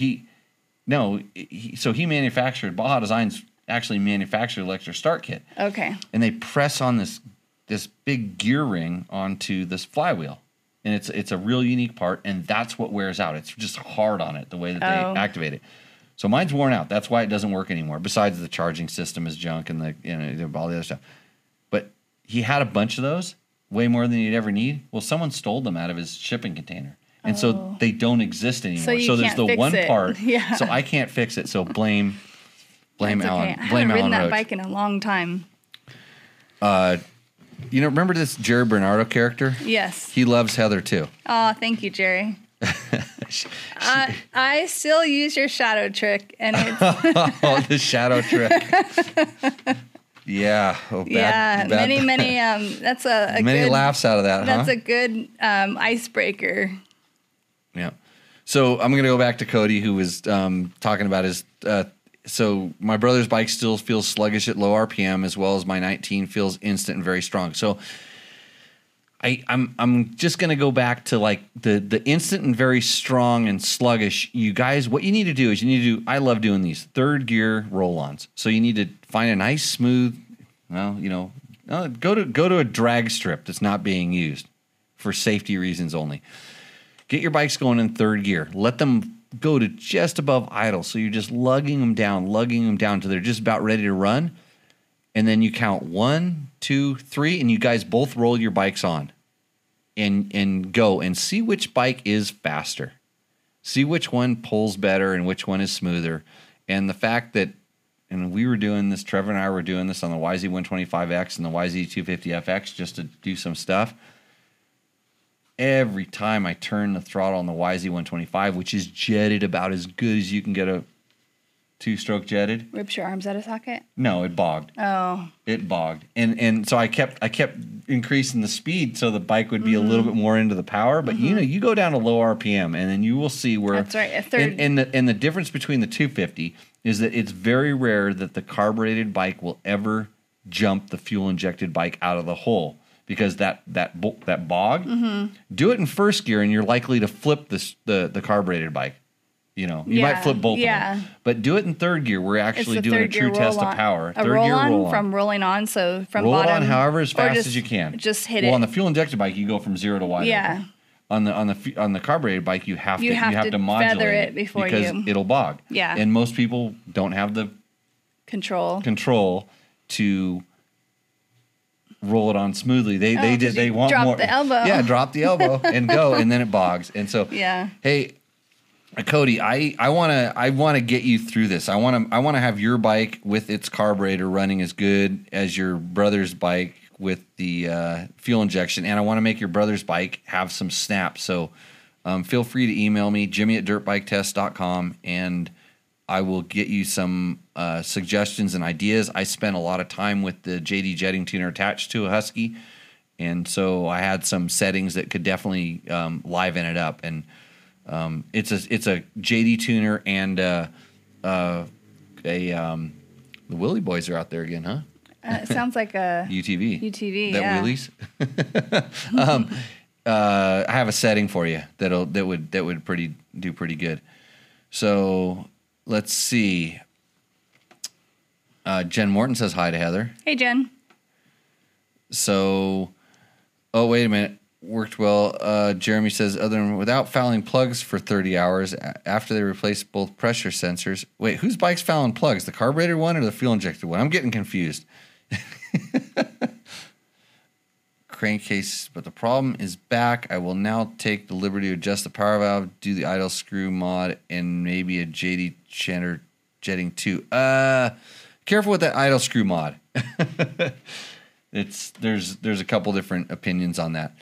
So he manufactured. Baja Designs actually manufactured electric start kit. Okay. And they press on this big gear ring onto this flywheel, and it's a real unique part, and that's what wears out. It's just hard on it the way that they activate it. So mine's worn out. That's why it doesn't work anymore. Besides the charging system is junk and all the other stuff. But he had a bunch of those, way more than he'd ever need. Well, someone stole them out of his shipping container. And so they don't exist anymore. So there's the one part. Yeah. So I can't fix it. So blame Alan. Okay. Blame Alan. I haven't ridden that bike in a long time. You know, remember this Jerry Bernardo character? Yes. He loves Heather too. Oh, thank you, Jerry. I still use your shadow trick, and it's the shadow trick. Yeah, many. That's a many good, laughs out of that. That's a good icebreaker. Yeah. So I'm gonna go back to Cody, who was talking about his. So my brother's bike still feels sluggish at low RPM, as well as my 19 feels instant and very strong. So. I'm just going to go back to like the instant and very strong and sluggish. You guys, what you need to do is I love doing these third gear roll-ons. So you need to find a nice smooth, go to a drag strip that's not being used for safety reasons only. Get your bikes going in third gear. Let them go to just above idle. So you're just lugging them down till they're just about ready to run. And then you count 1, 2, 3, and you guys both roll your bikes on and go and see which bike is faster. See which one pulls better and which one is smoother. And the fact that, and we were doing this, Trevor and I were doing this on the YZ125X and the YZ250FX just to do some stuff. Every time I turn the throttle on the YZ125, which is jetted about as good as you can get a two-stroke jetted. Rips your arms out of socket? No, it bogged. Oh. It bogged. And so I kept increasing the speed so the bike would be a little bit more into the power. But, you go down to low RPM, and then you will see where... That's right, a third. And the difference between the 250 is that it's very rare that the carbureted bike will ever jump the fuel-injected bike out of the hole. Because that bog, do it in first gear, and you're likely to flip the carbureted bike. You might flip both of them, but do it in third gear. We're actually doing a true test of power. Third gear roll on from rolling on, so from roll bottom. Roll on however as fast as you can. Just hit it. Well, on the fuel-injected bike, you go from zero to wide. Yeah. Open. On the carbureted bike, you have to modulate it before because it'll bog. Yeah. And most people don't have the control to roll it on smoothly. They want drop more. Drop the elbow. Yeah, drop the elbow and go, and then it bogs. And so hey. Cody, I want to get you through this. I want to have your bike with its carburetor running as good as your brother's bike with the fuel injection, and I want to make your brother's bike have some snap. So feel free to email me, jimmy@dirtbiketest.com, and I will get you some suggestions and ideas. I spent a lot of time with the JD Jetting Tuner attached to a Husky, and so I had some settings that could definitely liven it up. And it's a JD tuner and the Willy boys are out there again, huh? It sounds like a UTV. UTV, yeah. Wheelies. I have a setting for you that would do pretty good. So let's see. Jen Morton says hi to Heather. Hey, Jen. So, oh wait a minute, worked well. Jeremy says other than without fouling plugs for 30 hours after they replaced both pressure sensors. Wait, whose bike's fouling plugs? The carburetor one or the fuel injected one? I'm getting confused. Crankcase, but the problem is back. I will now take the liberty to adjust the power valve, do the idle screw mod, and maybe a JD Chandler jetting too. Careful with that idle screw mod. There's a couple different opinions on that.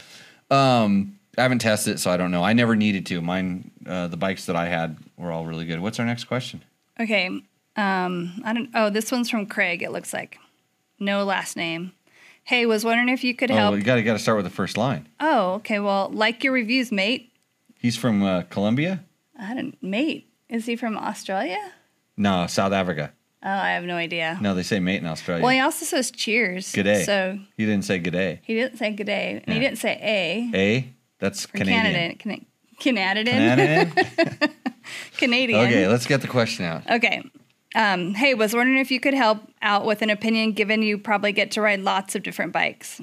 I haven't tested it, so I don't know. I never needed to. Mine, the bikes that I had were all really good. What's our next question? Okay. This one's from Craig, it looks like. No last name. Hey, was wondering if you could help. Oh, you got to start with the first line. Oh, okay. Well, like your reviews, mate. He's from Colombia? Mate. Is he from Australia? No, South Africa. Oh, I have no idea. No, they say mate in Australia. Well, he also says cheers. Good day. So he didn't say good day. He didn't say good day. And he didn't say a. A? That's Canadian. Canadian? Canadian. Okay, let's get the question out. Okay. Hey, was wondering if you could help out with an opinion given you probably get to ride lots of different bikes.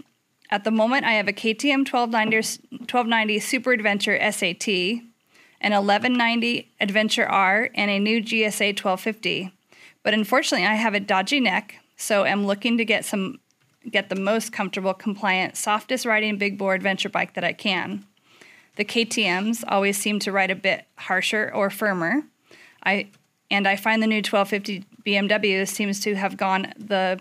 At the moment, I have a KTM 1290 Super Adventure SAT, an 1190 Adventure R, and a new GSA 1250. But unfortunately, I have a dodgy neck, so I'm looking to get the most comfortable, compliant, softest riding big bore adventure bike that I can. The KTMs always seem to ride a bit harsher or firmer. I find the new 1250 BMW seems to have gone a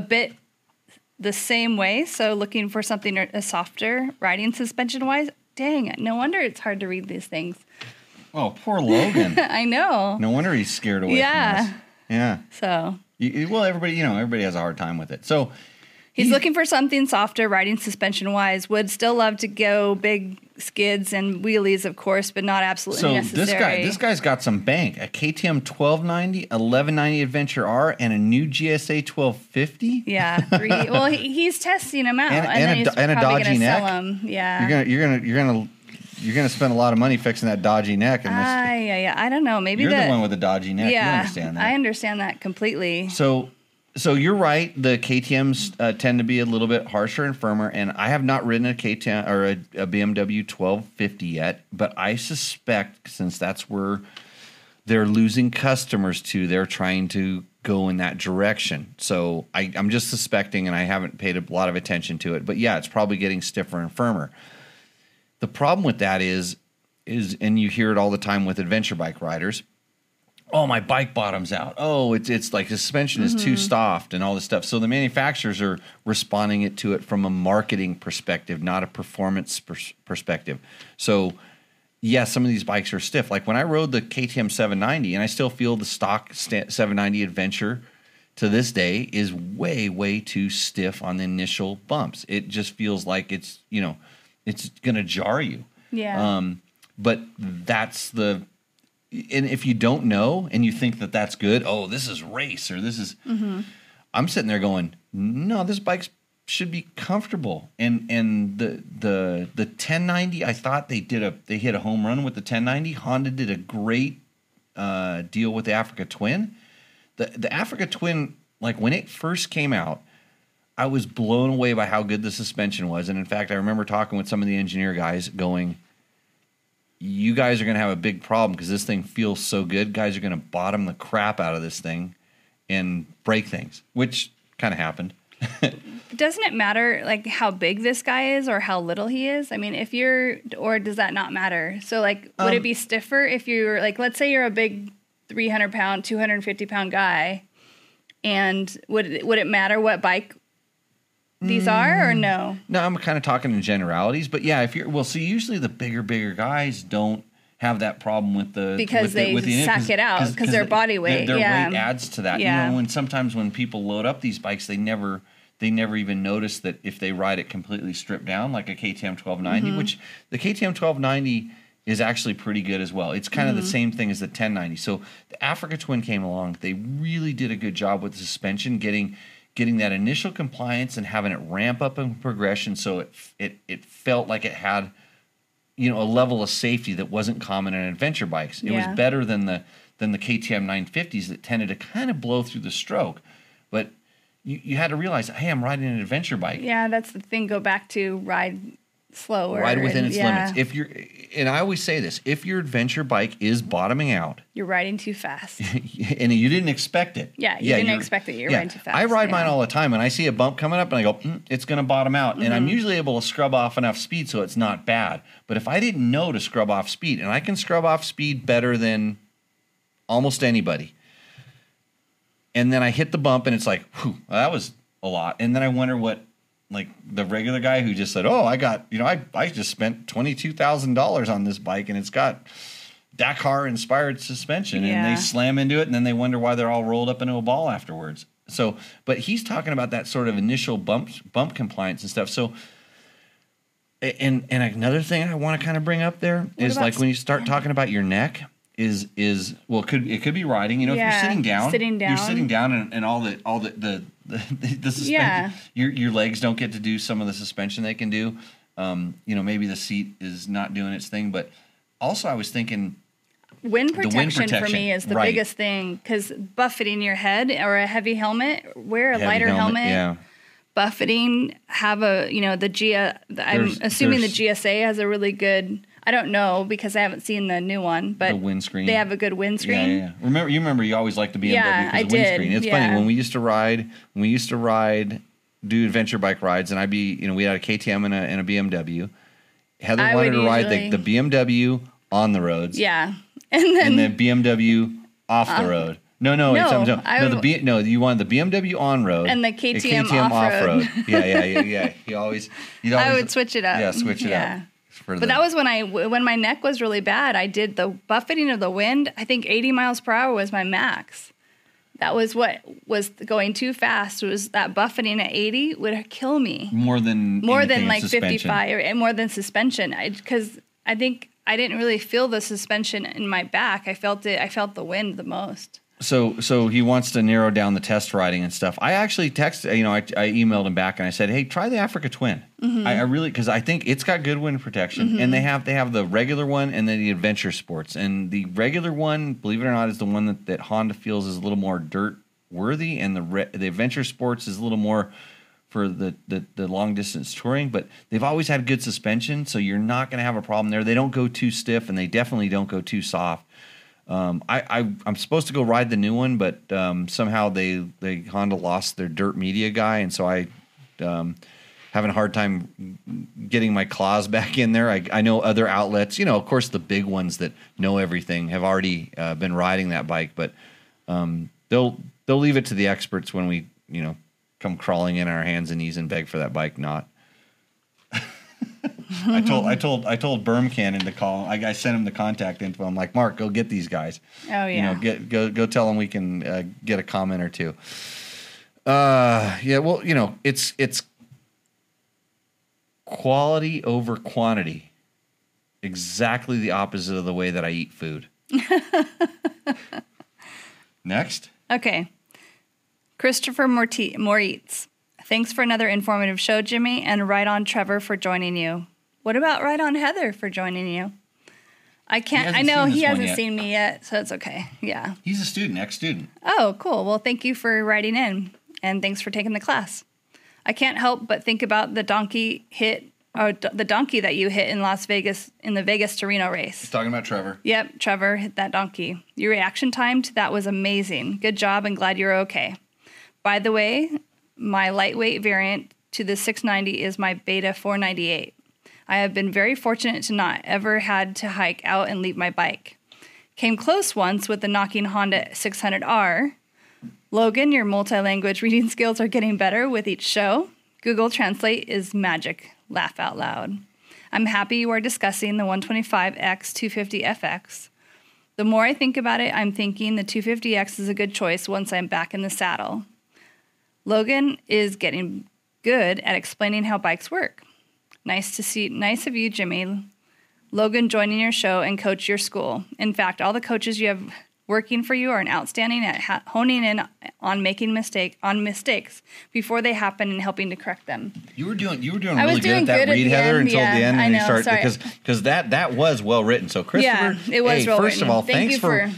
bit the same way. So looking for something softer riding suspension wise. Dang, no wonder it's hard to read these things. Oh, poor Logan. I know. No wonder he's scared away from this. Yeah. So. Well, everybody has a hard time with it. So. He's looking for something softer, riding suspension-wise. Would still love to go big skids and wheelies, of course, but not absolutely necessary. So this guy's got some bank. A KTM 1290, 1190 Adventure R, and a new GSA 1250? Yeah. Well, he's testing them out. And he's probably going to sell them. Yeah. You're gonna spend a lot of money fixing that dodgy neck. Yeah. I don't know. Maybe you're the one with the dodgy neck. Yeah, you understand that. I understand that completely. So you're right. The KTMs tend to be a little bit harsher and firmer, and I have not ridden a KTM or a BMW 1250 yet, but I suspect since that's where they're losing customers to, they're trying to go in that direction. So I'm just suspecting, and I haven't paid a lot of attention to it, but yeah, it's probably getting stiffer and firmer. The problem with that is, and you hear it all the time with adventure bike riders, oh, my bike bottom's out. Oh, it's like suspension is too soft and all this stuff. So the manufacturers are responding to it from a marketing perspective, not a performance perspective. So, yeah, some of these bikes are stiff. Like when I rode the KTM 790, and I still feel the stock 790 Adventure to this day is way, way too stiff on the initial bumps. It just feels like it's going to jar you. Yeah. But that's the... And if you don't know and you think that that's good, oh, this is race or this is I'm sitting there going, no, this bike should be comfortable. And the 1090, I thought they hit a home run with the 1090. Honda did a great deal with the Africa Twin. The Africa Twin, like when it first came out, I was blown away by how good the suspension was. And in fact, I remember talking with some of the engineer guys going, you guys are going to have a big problem because this thing feels so good. Guys are going to bottom the crap out of this thing and break things, which kind of happened. Doesn't it matter like how big this guy is or how little he is? I mean, or does that not matter? So like, would it be stiffer if you're like, let's say you're a big 300 pound, 250 pound guy, and would it matter what bike these are or no? No, I'm kind of talking in generalities, but yeah, if you're usually the bigger guys don't have that problem with the it out because their body weight. Their weight adds to that. Yeah. You know, and sometimes when people load up these bikes, they never even notice that if they ride it completely stripped down, like a KTM 1290, which the KTM 1290 is actually pretty good as well. It's kind of the same thing as the 1090. So the Africa Twin came along. They really did a good job with the suspension, getting that initial compliance and having it ramp up in progression, so it felt like it had, you know, a level of safety that wasn't common in adventure bikes. It was better than the KTM 950s that tended to kind of blow through the stroke. But you had to realize, hey, I'm riding an adventure bike. Yeah, that's the thing. Go back to ride slower. Ride within its limits. If you're, and I always say this, if your adventure bike is bottoming out, you're riding too fast. And you didn't expect it. Yeah, you didn't expect it. You're riding too fast. I ride mine all the time, and I see a bump coming up, and I go, it's going to bottom out. And I'm usually able to scrub off enough speed so it's not bad. But if I didn't know to scrub off speed, and I can scrub off speed better than almost anybody, and then I hit the bump, and it's like, whew, that was a lot. And then I wonder what, like, the regular guy who just said, oh, I got, you know, I just spent $22,000 on this bike, and it's got Dakar-inspired suspension, and they slam into it, and then they wonder why they're all rolled up into a ball afterwards. So, but he's talking about that sort of initial bump compliance and stuff. So, and another thing I want to kind of bring up there is, like, when you start talking about your neck, it could be riding, you know, if you're sitting down, you're sitting down, and all the suspension, your legs don't get to do some of the suspension they can do. You know, maybe the seat is not doing its thing, but also I was thinking wind protection for me is the biggest thing, because buffeting your head or a heavy helmet, wear a lighter helmet. Yeah. Buffeting, have a, you know, I'm assuming the GSA has a really good, I don't know because I haven't seen the new one, but the windscreen. They have a good windscreen. Yeah. Remember you always liked the BMW because windscreen. It's funny when we used to do adventure bike rides, and we had a KTM and a BMW. Heather wanted to ride the BMW on the roads. Yeah. And then the BMW off the road. You wanted the BMW on road and the KTM off road. Yeah. You'd always I would switch it up. Yeah, switch it up. But that was when my neck was really bad. I did the buffeting of the wind. I think 80 miles per hour was my max. That was what was going too fast. Was that buffeting at 80 would kill me more than like suspension. 55 and more than suspension. Because I think I didn't really feel the suspension in my back. I felt it. I felt the wind the most. So he wants to narrow down the test riding and stuff. I actually texted, I emailed him back and I said, hey, try the Africa Twin. I really, because I think it's got good wind protection, and they have the regular one and then the adventure sports. And the regular one, believe it or not, is the one that Honda feels is a little more dirt worthy, and the adventure sports is a little more for the long distance touring. But they've always had good suspension, so you're not going to have a problem there. They don't go too stiff, and they definitely don't go too soft. I'm supposed to go ride the new one, but somehow they Honda lost their dirt media guy, and so I having a hard time getting my claws back in there. I know other outlets, of course the big ones that know everything have already been riding that bike, but they'll leave it to the experts when we come crawling in our hands and knees and beg for that bike not. I told Berm Cannon to call. I sent him the contact info. I'm like, Mark, go get these guys. Oh yeah. Go tell them we can get a comment or two. Well, it's quality over quantity. Exactly the opposite of the way that I eat food. Next. Okay. Christopher Moritz. Thanks for another informative show, Jimmy, and right on Trevor for joining you. What about right on Heather for joining you? He hasn't seen me yet, so it's okay. Yeah. He's a student, ex-student. Oh, cool. Well, thank you for writing in, and thanks for taking the class. I can't help but think about the donkey that you hit in Las Vegas in the Vegas to Reno race. He's talking about Trevor. Yep, Trevor hit that donkey. Your reaction time to that was amazing. Good job, and glad you're okay. By the way, my lightweight variant to the 690 is my Beta 498. I have been very fortunate to not ever had to hike out and leave my bike. Came close once with the knocking Honda 600R. Logan, your multi-language reading skills are getting better with each show. Google Translate is magic. Laugh out loud. I'm happy you are discussing the 125X 250FX. The more I think about it, I'm thinking the 250X is a good choice once I'm back in the saddle. Logan is getting good at explaining how bikes work. Nice of you, Jimmy. Logan joining your show and coach your school. In fact, all the coaches you have working for you are outstanding at honing in on making mistakes before they happen and helping to correct them. You were doing really good at that read, Heather, until the end, and you start because that was well written. So Christopher, it was well written. First of all, thanks for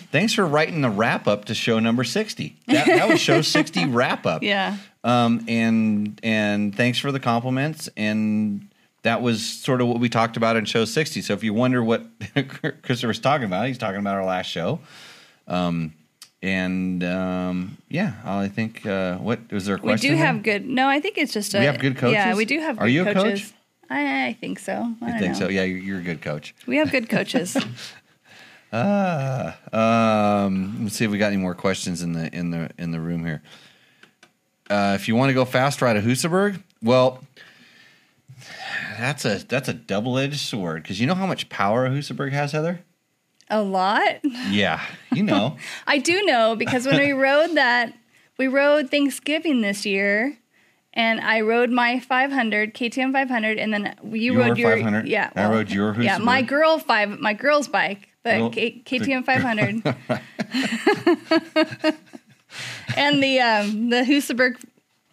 writing the wrap up to show number 60. That was show 60 wrap up. Yeah. And thanks for the compliments and. That was sort of what we talked about in show 60. So if you wonder what Christopher's talking about, he's talking about our last show. I think what was there a question? We do have here? Good. No, I think it's just we have good coaches. Yeah, we do have. Are good you a coaches. Coach? I think so. I don't know. Yeah, you're a good coach. We have good coaches. Let's see if we got any more questions in the room here. If you want to go fast ride a Husaberg, well. That's a double-edged sword because you know how much power a Husaberg has, Heather? A lot. Yeah, you know. I do know because when we rode Thanksgiving this year, and I rode my 500 KTM 500, and then you rode your 500. Yeah, I rode your Husaberg. Yeah, my girl's bike, the KTM 500, and the Husaberg.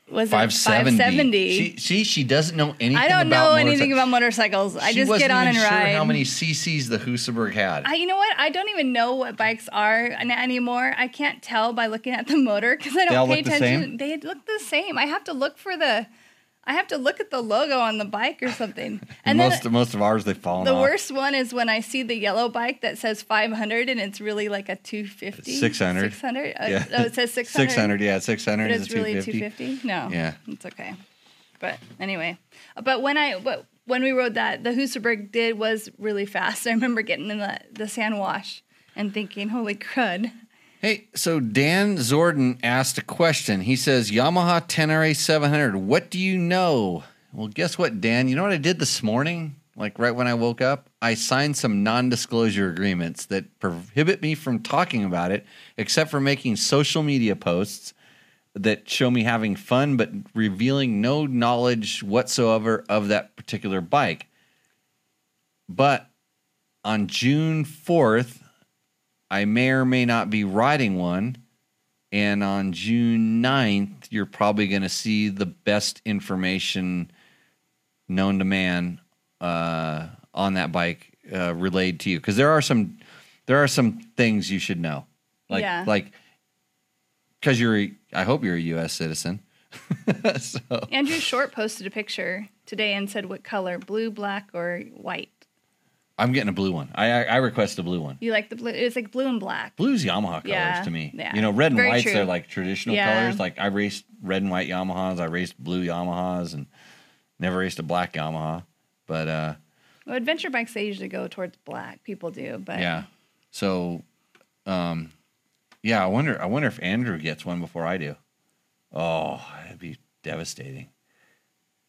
Was 570. 570. She doesn't know anything about motorcycles. I don't know anything about motorcycles. I just get on and ride. She wasn't even sure how many cc's the Husaberg had. You know what? I don't even know what bikes are anymore. I can't tell by looking at the motor because I don't pay attention. They look the same. I have to look at the logo on the bike or something. And most of ours, they've fallen off. The worst one is when I see the yellow bike that says 500 and it's really like a 250. 600. 600? Yeah. Oh, it says 600. 600, yeah. 600 but it's really 250? No. Yeah. It's okay. But anyway. But when we rode that, the Husaberg was really fast. I remember getting in the sand wash and thinking, holy crud. Hey, so Dan Zorden asked a question. He says, Yamaha 10RA 700, what do you know? Well, guess what, Dan? You know what I did this morning, like right when I woke up? I signed some non-disclosure agreements that prohibit me from talking about it, except for making social media posts that show me having fun, but revealing no knowledge whatsoever of that particular bike. But on June 4th, I may or may not be riding one, and on June 9th, you're probably going to see the best information known to man on that bike relayed to you. Because there are some things you should know, because I hope you're a U.S. citizen. So. Andrew Short posted a picture today and said, "What color? Blue, black, or white?" I'm getting a blue one. I request a blue one. You like the blue? It's like blue and black. Blue's Yamaha colors to me. Yeah. You know, red and whites are like traditional colors. Like I raced red and white Yamahas. I raced blue Yamahas and never raced a black Yamaha. But adventure bikes, they usually go towards black. People do, but yeah. So, I wonder if Andrew gets one before I do. Oh, that'd be devastating.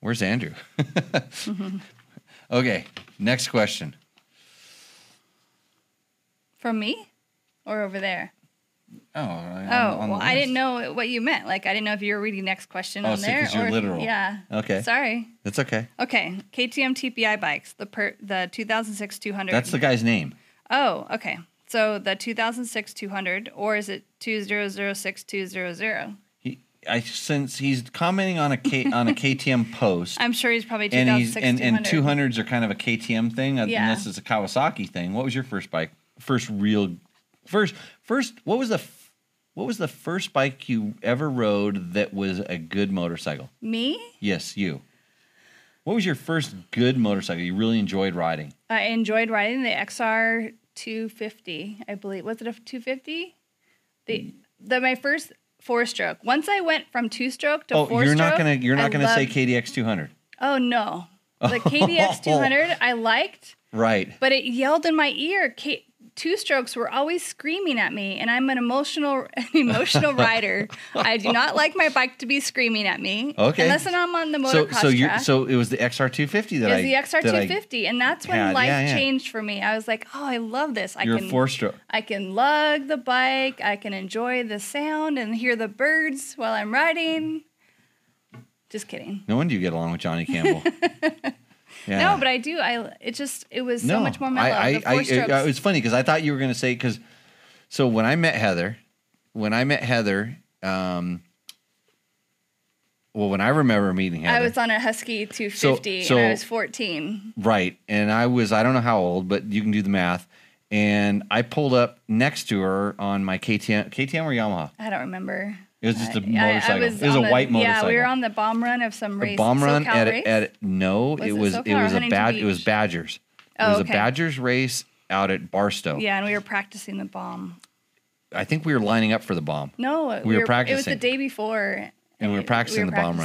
Where's Andrew? Mm-hmm. Okay, next question. From me or over there? Oh, well, I didn't know what you meant. Like, I didn't know if you were reading next question on there. Oh, because you're literal. Yeah. Okay. Sorry. That's okay. Okay. KTM TPI bikes, the 2006 200. That's the guy's name. Oh, okay. So the 2006 200, or is it 2006 200? Since he's commenting on a KTM post, I'm sure he's probably 2006 and 200s are kind of a KTM thing, and this is a Kawasaki thing. What was your first bike? What was the first bike you ever rode that was a good motorcycle? Me? Yes, you. What was your first good motorcycle you really enjoyed riding? I enjoyed riding the XR250, I believe. Was it a 250? My first four-stroke. Once I went from two-stroke to four-stroke. You're not gonna say KDX200. Oh no, the KDX200 I liked. Right. But it yelled in my ear. Two-strokes were always screaming at me, and I'm an emotional rider. I do not like my bike to be screaming at me. Okay. Unless I'm on the motocross track. So it was the XR250 that I It was the XR250, and that's when life changed for me. I was like, oh, I love this. You're a four-stroke. I can lug the bike. I can enjoy the sound and hear the birds while I'm riding. Just kidding. No wonder you get along with Johnny Campbell. Yeah. No, but I do. It was so much more mellow. It was funny because I thought you were going to say, because so when I met Heather, when I remember meeting Heather, I was on a Husky 250 and I was 14. Right. And I don't know how old, but you can do the math. And I pulled up next to her on my KTM or Yamaha? I don't remember. It was just a motorcycle. It was a white motorcycle. Yeah, we were on the bomb run of some race. It was Badgers. It was a Badgers race out at Barstow. Yeah, and we were practicing the bomb. I think we were lining up for the bomb. No, we were practicing. It was the day before. And we were practicing the bomb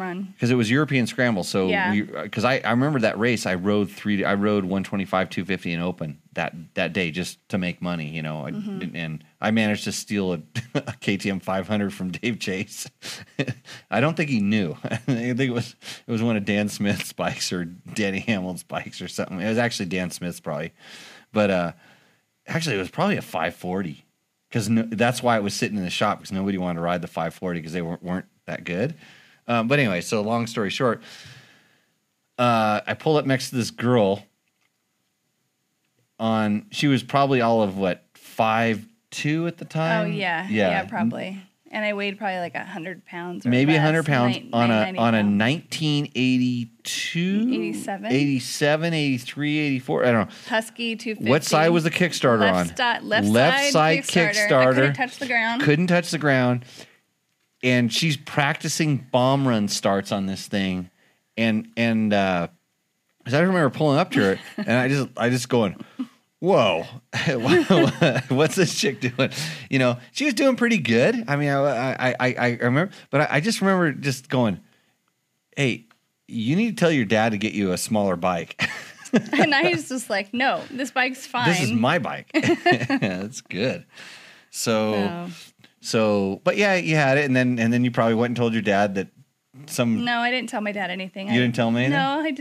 run. Because it was European Scramble. So because I remember that race, I rode 125, 250 and open that day just to make money, you know. Mm-hmm. And I managed to steal a KTM 500 from Dave Chase. I don't think he knew. I think it was one of Dan Smith's bikes or Danny Hamill's bikes or something. It was actually Dan Smith's probably. But actually it was probably a 540. Because that's why it was sitting in the shop, because nobody wanted to ride the 540 because they weren't that good. But anyway, so long story short, I pulled up next to this girl. She was probably all of, 5'2" at the time? Oh, yeah, probably. And I weighed probably 100 pounds or maybe less. 100 pounds on a 1982? 87, 83, 84. I don't know. Husky 250. What side was the Kickstarter on? Left side Kickstarter. I couldn't touch the ground. And she's practicing bomb run starts on this thing. And because I remember pulling up to her and I just going, whoa, what's this chick doing? You know, she was doing pretty good. I mean, I remember, but I just remember just going, hey, you need to tell your dad to get you a smaller bike. And I was just like, no, this bike's fine. This is my bike. That's good. So, but yeah, you had it. And then you probably went and told your dad that No, I didn't tell my dad anything. You didn't tell me anything? No,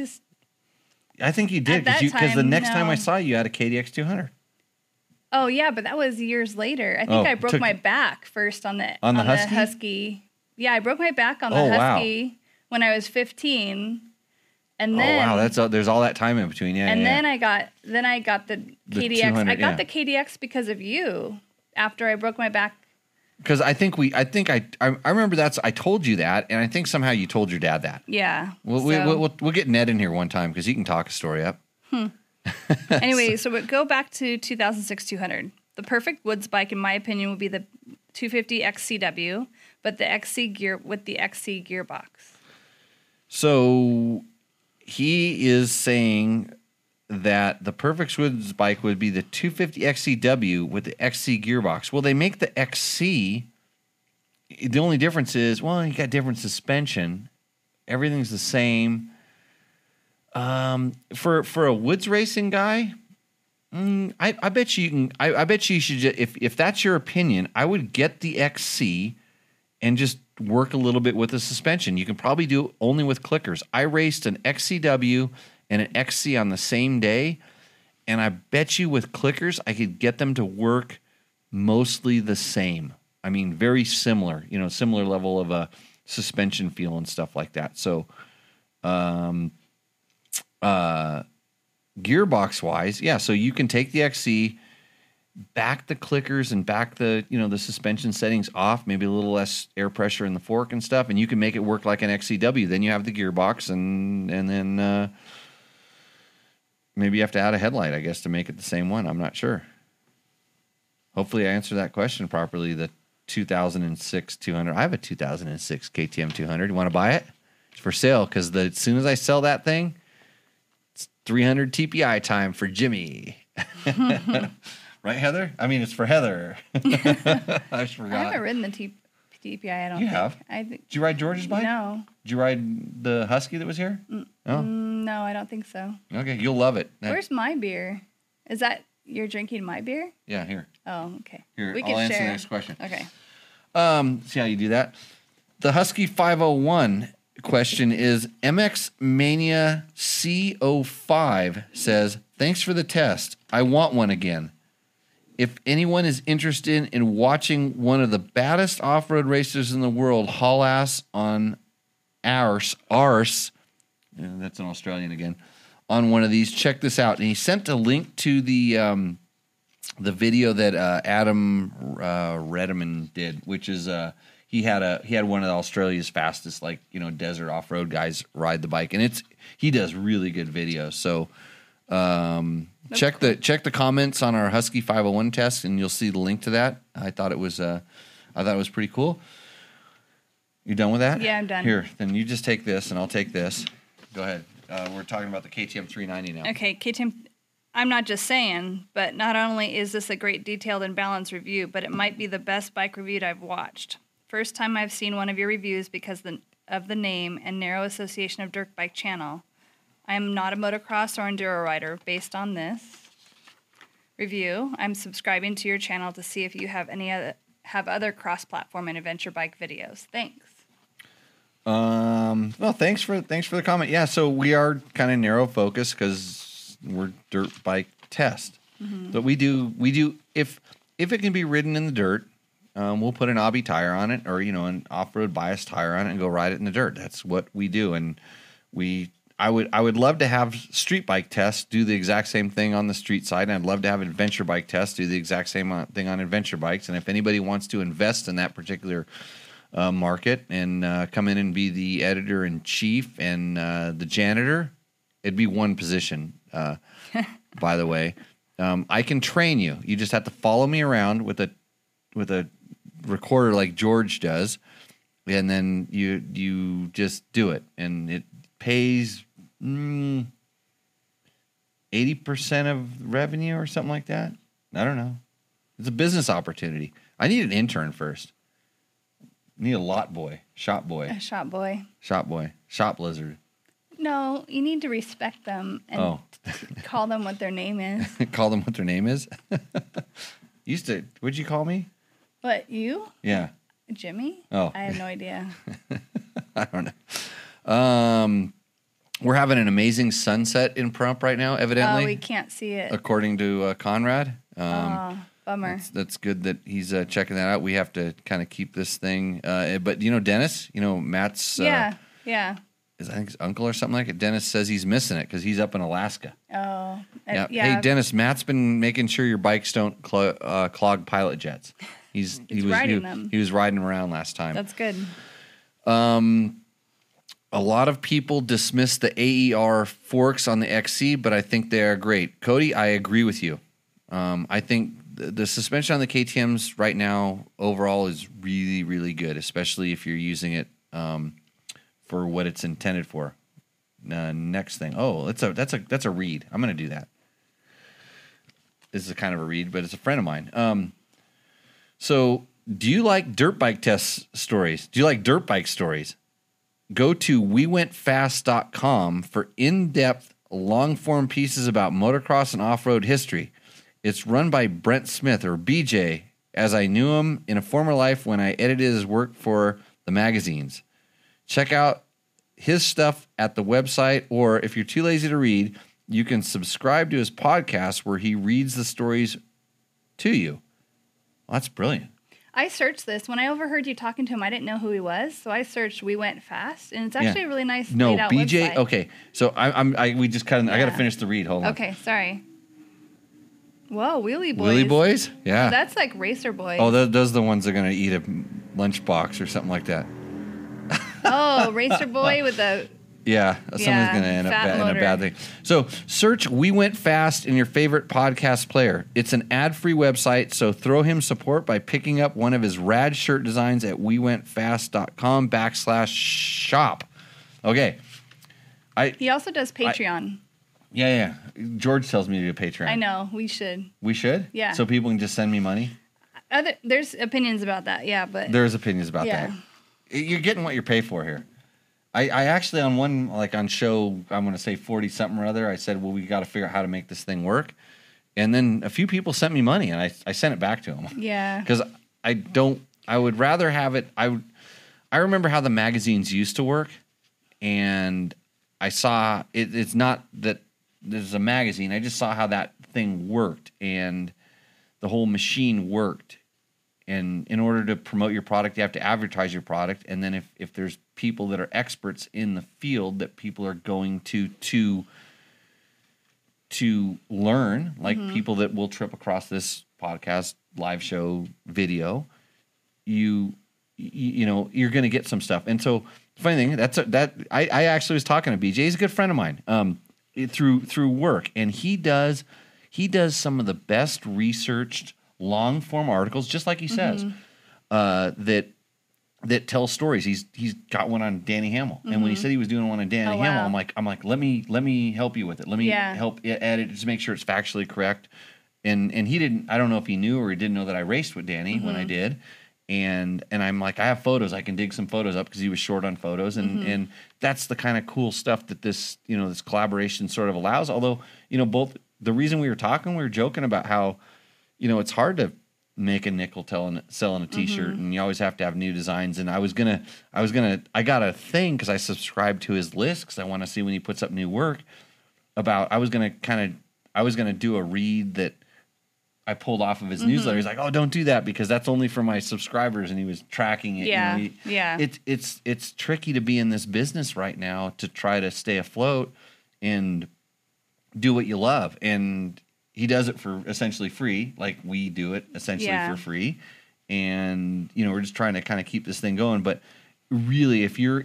I think you did because the next time I saw you, you had a KDX200. Oh yeah, but that was years later. I think I broke my back first on the Husky? Yeah, I broke my back on the Husky when I was 15, and then there's all that time in between. Yeah, and then I got the KDX. I got the KDX because of you after I broke my back. Because I remember I told you that, and I think somehow you told your dad that. Yeah. We'll get Ned in here one time because he can talk a story up. Anyway, so we go back to 2006 200. The perfect woods bike, in my opinion, would be the 250 XCW, but the XC gearbox. So he is saying that the perfect woods bike would be the 250 XCW with the XC gearbox. Well, they make the XC. The only difference is, you got different suspension. Everything's the same. For a woods racing guy, I bet you can. I bet you should. If that's your opinion, I would get the XC and just work a little bit with the suspension. You can probably do it only with clickers. I raced an XCW and an XC on the same day, and I bet you with clickers I could get them to work mostly the same. I mean, very similar, similar level of a suspension feel and stuff like that. So gearbox-wise, yeah, so you can take the XC, back the clickers and back the, the suspension settings off, maybe a little less air pressure in the fork and stuff, and you can make it work like an XCW. Then you have the gearbox, and then maybe you have to add a headlight, I guess, to make it the same one. I'm not sure. Hopefully I answered that question properly. The 2006 200. I have a 2006 KTM 200. You want to buy it? It's for sale because as soon as I sell that thing, it's 300 TPI time for Jimmy. Right, Heather? I mean, it's for Heather. I just forgot. I haven't ridden the TPI, I don't think. You have? Did you ride George's bike? No. Did you ride the Husky that was here? No? No, I don't think so. Okay, you'll love it. Where's my beer? Is that you're drinking my beer? Yeah, here. Oh, okay. Here, we can I'll answer the next question. Okay. See how you do that. The Husky 501 question is, MX Mania CO5 says, thanks for the test. I want one again. If anyone is interested in watching one of the baddest off-road racers in the world haul ass on Arse, that's an Australian again, on one of these. Check this out. And he sent a link to the video that Adam Redeman did, which is he had one of Australia's fastest, like, you know, desert off-road guys ride the bike, and he does really good videos. So check the comments on our Husky 501 test, and you'll see the link to that. I thought it was pretty cool. You done with that? Yeah, I'm done. Here, then you just take this, and I'll take this. Go ahead. We're talking about the KTM 390 now. Okay, KTM. I'm not just saying, but not only is this a great detailed and balanced review, but it might be the best bike review I've watched. First time I've seen one of your reviews because of the name and narrow association of Dirt Bike Channel. I am not a motocross or enduro rider. Based on this review, I'm subscribing to your channel to see if you have other cross-platform and adventure bike videos. Thanks. Well, thanks for the comment. Yeah, so we are kind of narrow focused because we're Dirt Bike Test, mm-hmm. but we do if it can be ridden in the dirt, we'll put an obby tire on it, or, you know, an off-road bias tire on it, and go ride it in the dirt. That's what we do, and I would love to have street bike tests do the exact same thing on the street side, and I'd love to have adventure bike tests do the exact same thing on adventure bikes. And if anybody wants to invest in that particular market and come in and be the editor-in-chief and the janitor, it'd be one position, by the way. I can train you. You just have to follow me around with a recorder like George does, and then you just do it. And it pays 80% of revenue or something like that. I don't know. It's a business opportunity. I need an intern first. Need a lot boy, shop boy. A shop boy. Shop boy. Shop lizard. No, you need to respect them and call them what their name is. Call them what their name is? What'd you call me? What, you? Yeah. Jimmy? Oh. I have no idea. I don't know. We're having an amazing sunset in Pahrump right now, evidently. Oh, we can't see it. According to Conrad. Bummer. That's good that he's checking that out. We have to kind of keep this thing. But, you know, Dennis, you know, Matt's... yeah. I think his uncle or something like it. Dennis says he's missing it because he's up in Alaska. Oh. Yeah. Hey, Dennis, Matt's been making sure your bikes don't clog pilot jets. He was riding them. He was riding around last time. That's good. A lot of people dismiss the AER forks on the XC, but I think they are great. Cody, I agree with you. I think... The suspension on the KTMs right now overall is really, really good, especially if you're using it for what it's intended for. Next thing, that's a read. I'm gonna do that. This is kind of a read, but it's a friend of mine. So, do you like dirt bike test stories? Do you like dirt bike stories? Go to wewentfast.com for in-depth, long-form pieces about motocross and off-road history. It's run by Brent Smith, or BJ, as I knew him in a former life when I edited his work for the magazines. Check out his stuff at the website, or if you're too lazy to read, you can subscribe to his podcast where he reads the stories to you. Well, that's brilliant. I searched this. When I overheard you talking to him, I didn't know who he was, so I searched We Went Fast, and it's actually a really nice laid-out website. Okay. So I got to finish the read. Hold on. Okay, sorry. Whoa, Wheelie Boys. Wheelie Boys? Yeah. That's like Racer Boys. Oh, those are the ones that are going to eat a lunchbox or something like that. Oh, Racer Boy with a... Yeah, someone's going to end up in a bad thing. So search We Went Fast in your favorite podcast player. It's an ad-free website, so throw him support by picking up one of his rad shirt designs at wewentfast.com/shop. Okay. He also does Patreon. Yeah. George tells me to do Patreon. I know. We should. We should? Yeah. So people can just send me money? There's opinions about that, yeah. But there's opinions about that. You're getting what you pay for here. I actually, on one, like on show, I'm going to say 40-something or other, I said, well, we got to figure out how to make this thing work. And then a few people sent me money, and I sent it back to them. Yeah. Because I would rather have it, I remember how the magazines used to work, and I saw, it's not that, there's a magazine. I just saw how that thing worked and the whole machine worked. And in order to promote your product, you have to advertise your product. And then if there's people that are experts in the field that people are going to to learn, like people that will trip across this podcast, live show, video, you know, you're going to get some stuff. And so funny thing, I actually was talking to BJ. He's a good friend of mine through work. And he does some of the best researched long form articles, just like he says, that tells stories. He's got one on Danny Hamill. And when he said he was doing one on Danny Hamill, I'm like, let me help you with it. Let me help add it, just make sure it's factually correct. And he didn't, I don't know if he knew or he didn't know that I raced with Danny when I did. And I'm like, I have photos. I can dig some photos up because he was short on photos. And, and that's the kind of cool stuff that this, you know, this collaboration sort of allows. Although, you know, both the reason we were talking, we were joking about how, you know, it's hard to make a nickel selling a t-shirt and you always have to have new designs. And I got a thing because I subscribed to his list because I want to see when he puts up new work about, I was going to do a read that I pulled off of his newsletter. He's like, oh, don't do that because that's only for my subscribers. And he was tracking it. Yeah. You know, It's tricky to be in this business right now to try to stay afloat and do what you love. And he does it for essentially free, like we do it essentially for free. And, you know, we're just trying to kind of keep this thing going. But really, if you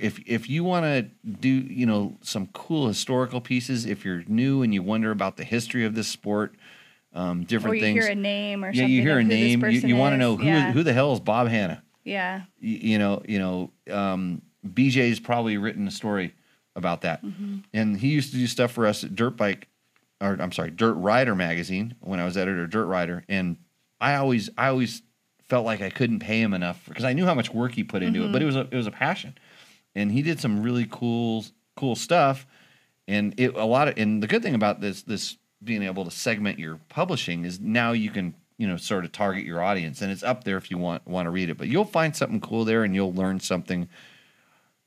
want to do, you know, some cool historical pieces, if you're new and you wonder about the history of this sport, different things. Or you hear a name or something. Yeah, you hear a name. You want to know who the hell is Bob Hanna. Yeah. You know, BJ's probably written a story about that. And he used to do stuff for us at Dirt Rider magazine when I was editor of Dirt Rider, and I always felt like I couldn't pay him enough because I knew how much work he put into it, but it was a passion, and he did some really cool stuff, and the good thing about this being able to segment your publishing is now you can, you know, sort of target your audience, and it's up there if you want to read it, but you'll find something cool there, and you'll learn something,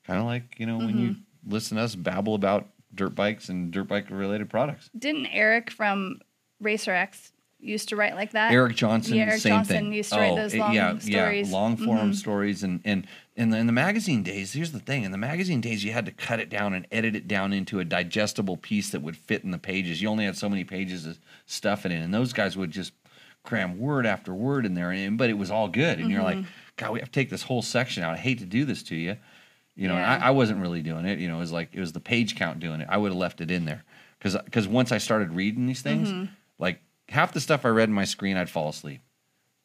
kind of like, you know, when you listen to us babble about dirt bikes and dirt bike related products. Didn't Eric from Racer X used to write like that? Eric Johnson, yeah, Eric Johnson used to write those long stories. Yeah, long form stories. And in the magazine days, here's the thing. In the magazine days, you had to cut it down and edit it down into a digestible piece that would fit in the pages. You only had so many pages of stuff in it. And those guys would just cram word after word in there. But it was all good. And you're like, God, we have to take this whole section out. I hate to do this to you. You know, and I wasn't really doing it. You know, it was the page count doing it. I would have left it in there because once I started reading these things, like half the stuff I read in my screen, I'd fall asleep,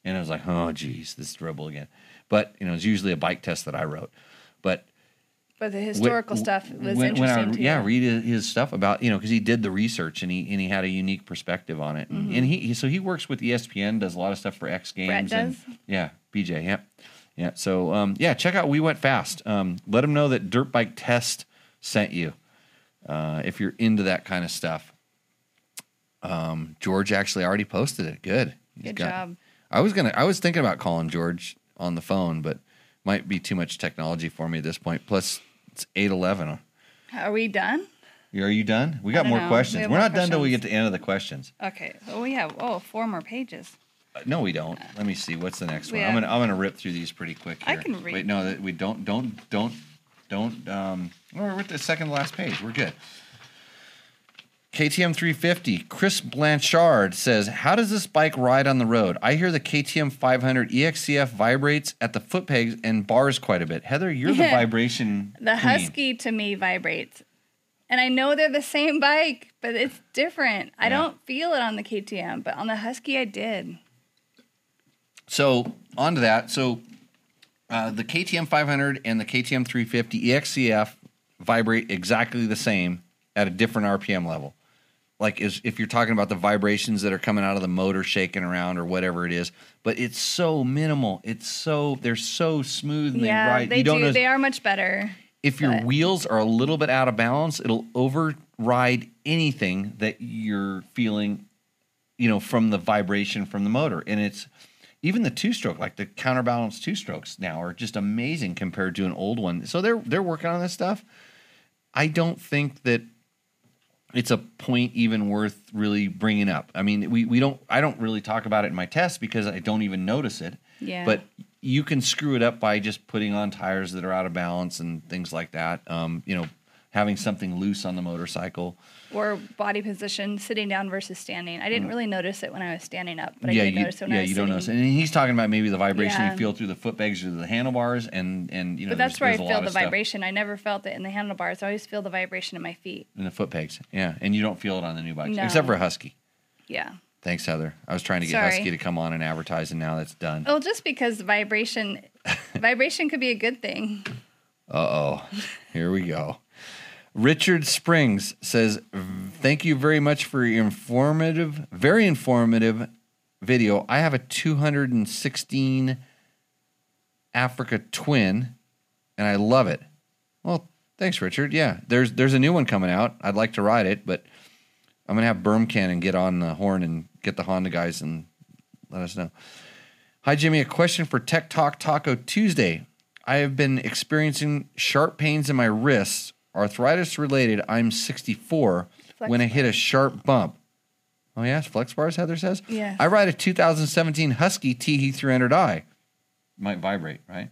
and I was like, oh geez, this dribble again. But you know, it's usually a bike test that I wrote. But the historical stuff was interesting. Read his stuff about, you know, because he did the research and he had a unique perspective on it, and he works with ESPN, does a lot of stuff for X Games. Brett does? And BJ, Yeah, so, check out We Went Fast. Let them know that Dirt Bike Test sent you if you're into that kind of stuff. George actually already posted it. Good. Good job. I was thinking about calling George on the phone, but might be too much technology for me at this point. Plus, it's 8:11. Are we done? Are you done? We got more questions. We're not done until we get to the end of the questions. Okay. Well, we have, 4 more pages. No, we don't. Let me see. What's the next one? I'm gonna rip through these pretty quick here. I can read. Wait, no, we don't. We're at the second to last page. We're good. KTM 350. Chris Blanchard says, "How does this bike ride on the road? I hear the KTM 500 EXCF vibrates at the foot pegs and bars quite a bit." Heather, you're the vibration. The Husky to me vibrates, and I know they're the same bike, but it's different. Yeah. I don't feel it on the KTM, but on the Husky, I did. So, on to that. So, the KTM 500 and the KTM 350 EXCF vibrate exactly the same at a different RPM level. Like, if you're talking about the vibrations that are coming out of the motor shaking around or whatever it is. But it's so minimal. They're so smooth. And yeah, they are much better. If your wheels are a little bit out of balance, it'll override anything that you're feeling, you know, from the vibration from the motor. And it's... Even the two-stroke, like the counterbalance two-strokes now are just amazing compared to an old one. So they're working on this stuff. I don't think that it's a point even worth really bringing up. I mean, I don't really talk about it in my tests because I don't even notice it. Yeah. But you can screw it up by just putting on tires that are out of balance and things like that. You know, having something loose on the motorcycle. Or body position, sitting down versus standing. I didn't really notice it when I was standing up, but I did notice it when I was sitting. Yeah, you don't notice it. And he's talking about maybe the vibration you feel through the foot pegs or the handlebars, and you know. But that's where I feel the vibration. I never felt it in the handlebars. I always feel the vibration in my feet. In the foot pegs, yeah. And you don't feel it on the new bikes, except for a Husky. Yeah. Thanks, Heather. I was trying to get Husky to come on and advertise, and now that's done. Well, just because vibration could be a good thing. Uh-oh. Here we go. Richard Springs says, thank you very much for your very informative video. I have a 216 Africa Twin, and I love it. Well, thanks, Richard. Yeah, there's a new one coming out. I'd like to ride it, but I'm going to have Berm Cannon get on the horn and get the Honda guys and let us know. Hi, Jimmy. A question for Tech Talk Taco Tuesday. I have been experiencing sharp pains in my wrists. Arthritis related. I'm 64 when I hit a sharp bump. Oh, yeah. It's flex bars, Heather says. Yeah. I ride a 2017 Husky TE300i. Might vibrate, right?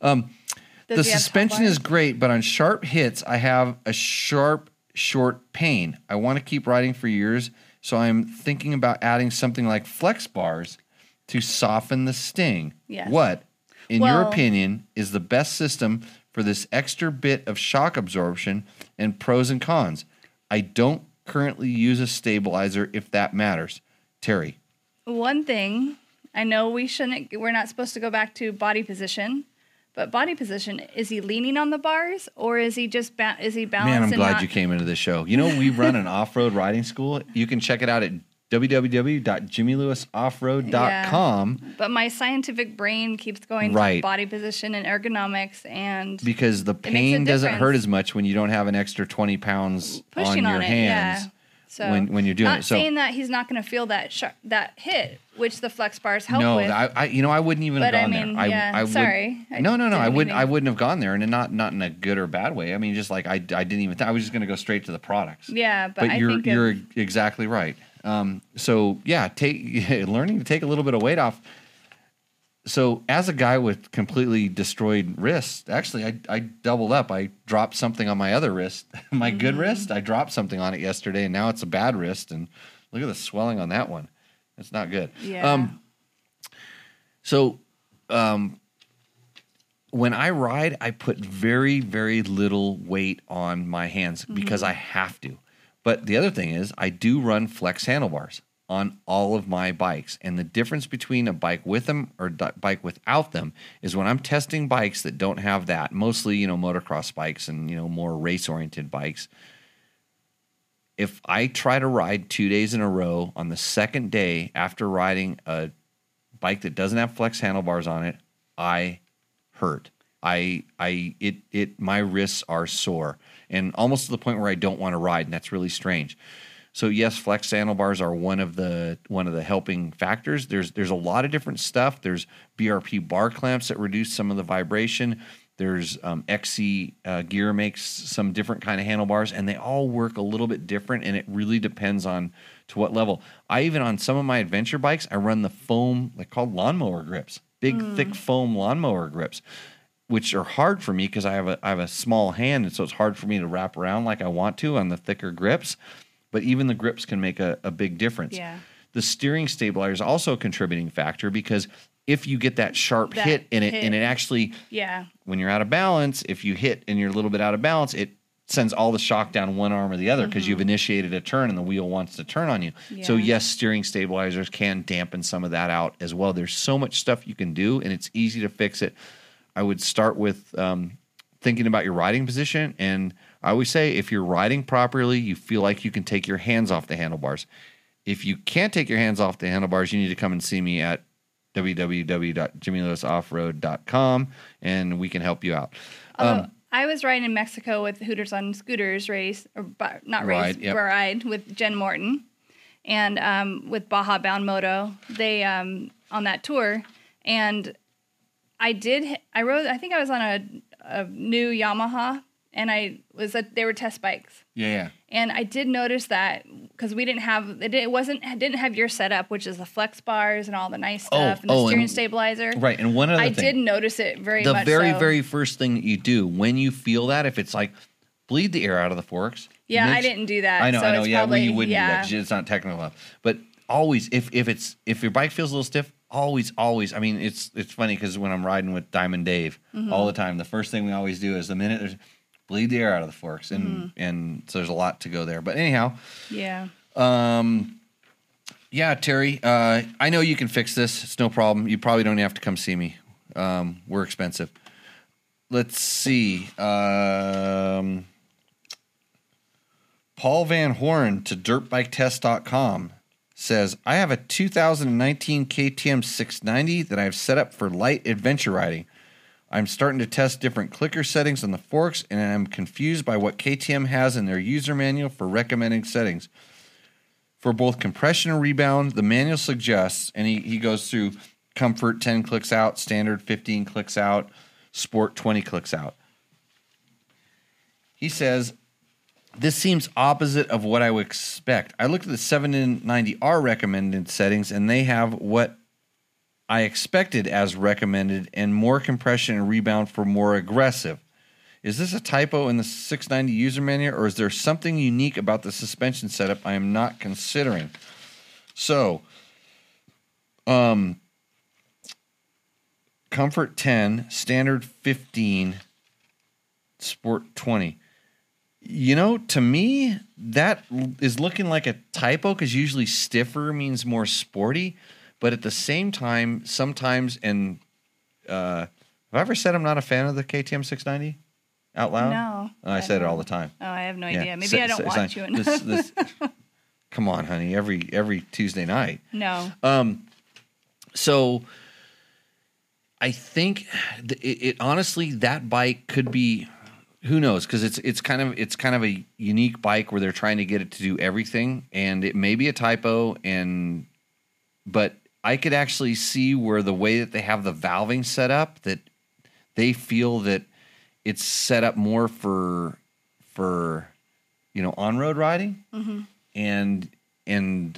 The suspension is great, but on sharp hits, I have a sharp, short pain. I want to keep riding for years, so I'm thinking about adding something like flex bars to soften the sting. Yes. What, in your opinion, is the best system for this extra bit of shock absorption, and pros and cons? I don't currently use a stabilizer, if that matters. Terry. One thing, I know we're not supposed to go back to body position, but body position, is he leaning on the bars, or is he just balanced? Man, I'm glad you came into the show. You know, we run an off-road riding school. You can check it out at www.jimmylewisoffroad.com. Yeah, but my scientific brain keeps going to body position and ergonomics, and because the pain doesn't hurt as much when you don't have an extra 20 pounds pushing on your hands. Yeah. So when you're doing it, so saying that he's not going to feel that hit, which the flex bars help with. No, I wouldn't even have gone there. Yeah, sorry. I wouldn't have gone there, and not in a good or bad way. I mean, just like I didn't even. I was just going to go straight to the products. Yeah, but you're exactly right. Learning to take a little bit of weight off. So as a guy with completely destroyed wrists, actually, I doubled up. I dropped something on my other wrist, my good wrist. I dropped something on it yesterday, and now it's a bad wrist. And look at the swelling on that one. It's not good. Yeah. When I ride, I put very, very little weight on my hands because I have to. But the other thing is, I do run flex handlebars on all of my bikes. And the difference between a bike with them or bike without them is when I'm testing bikes that don't have that, mostly, motocross bikes and, more race-oriented bikes. If I try to ride 2 days in a row, on the second day after riding a bike that doesn't have flex handlebars on it, I hurt. My wrists are sore, and almost to the point where I don't want to ride, and that's really strange. So yes, flex handlebars are one of the helping factors. There's a lot of different stuff. There's BRP bar clamps that reduce some of the vibration. There's XC Gear makes some different kind of handlebars, and they all work a little bit different, and it really depends on to what level. I even, on some of my adventure bikes, I run the foam, like called lawnmower grips, big thick foam lawnmower grips, which are hard for me because I have a small hand, and so it's hard for me to wrap around like I want to on the thicker grips. But even the grips can make a big difference. Yeah. The steering stabilizer is also a contributing factor, because if you get that sharp hit in it, and it actually, when you're out of balance, if you hit and you're a little bit out of balance, it sends all the shock down one arm or the other because you've initiated a turn and the wheel wants to turn on you. Yeah. So yes, steering stabilizers can dampen some of that out as well. There's so much stuff you can do, and it's easy to fix it. I would start with thinking about your riding position, and I always say, if you're riding properly, you feel like you can take your hands off the handlebars. If you can't take your hands off the handlebars, you need to come and see me at www.jimmylewisoffroad.com, and we can help you out. I was riding in Mexico with Hooters on Scooters ride with Jen Morton, and with Baja Bound Moto, they on that tour, and I rode. I think I was on a new Yamaha, and they were test bikes. Yeah. And I did notice that because we didn't have it didn't have your setup, which is the flex bars and all the nice stuff and the steering stabilizer. Right. And one other thing I did notice it very much. The very first thing that you do when you feel that, if it's like bleed the air out of the forks. Yeah, I didn't do that. I know, so I know. Yeah, probably, well, you wouldn't do that because it's not technical enough. But always, if your bike feels a little stiff, always. I mean, it's funny because when I'm riding with Diamond Dave all the time, the first thing we always do is the minute there's bleed the air out of the forks, and so there's a lot to go there. But anyhow, yeah, Terry, I know you can fix this. It's no problem. You probably don't have to come see me. We're expensive. Let's see. Paul Van Horn to dirtbiketest.com says, I have a 2019 KTM 690 that I've set up for light adventure riding. I'm starting to test different clicker settings on the forks, and I'm confused by what KTM has in their user manual for recommending settings. For both compression and rebound, the manual suggests, and he goes through comfort 10 clicks out, standard 15 clicks out, sport 20 clicks out. He says, this seems opposite of what I would expect. I looked at the 790R recommended settings, and they have what I expected as recommended and more compression and rebound for more aggressive. Is this a typo in the 690 user manual, or is there something unique about the suspension setup I am not considering? So, comfort 10, standard 15, sport 20. You know, to me, that is looking like a typo because usually stiffer means more sporty. But at the same time, sometimes, and have I ever said I'm not a fan of the KTM 690 out loud? No. I said it all the time. Oh, I have no idea. Maybe I don't watch you enough. Come on, honey, every Tuesday night. No. So I think it honestly, that bike could be, who knows, because it's kind of a unique bike where they're trying to get it to do everything, and it may be a typo, but I could actually see where the way that they have the valving set up, that they feel that it's set up more for you know, on-road riding, and is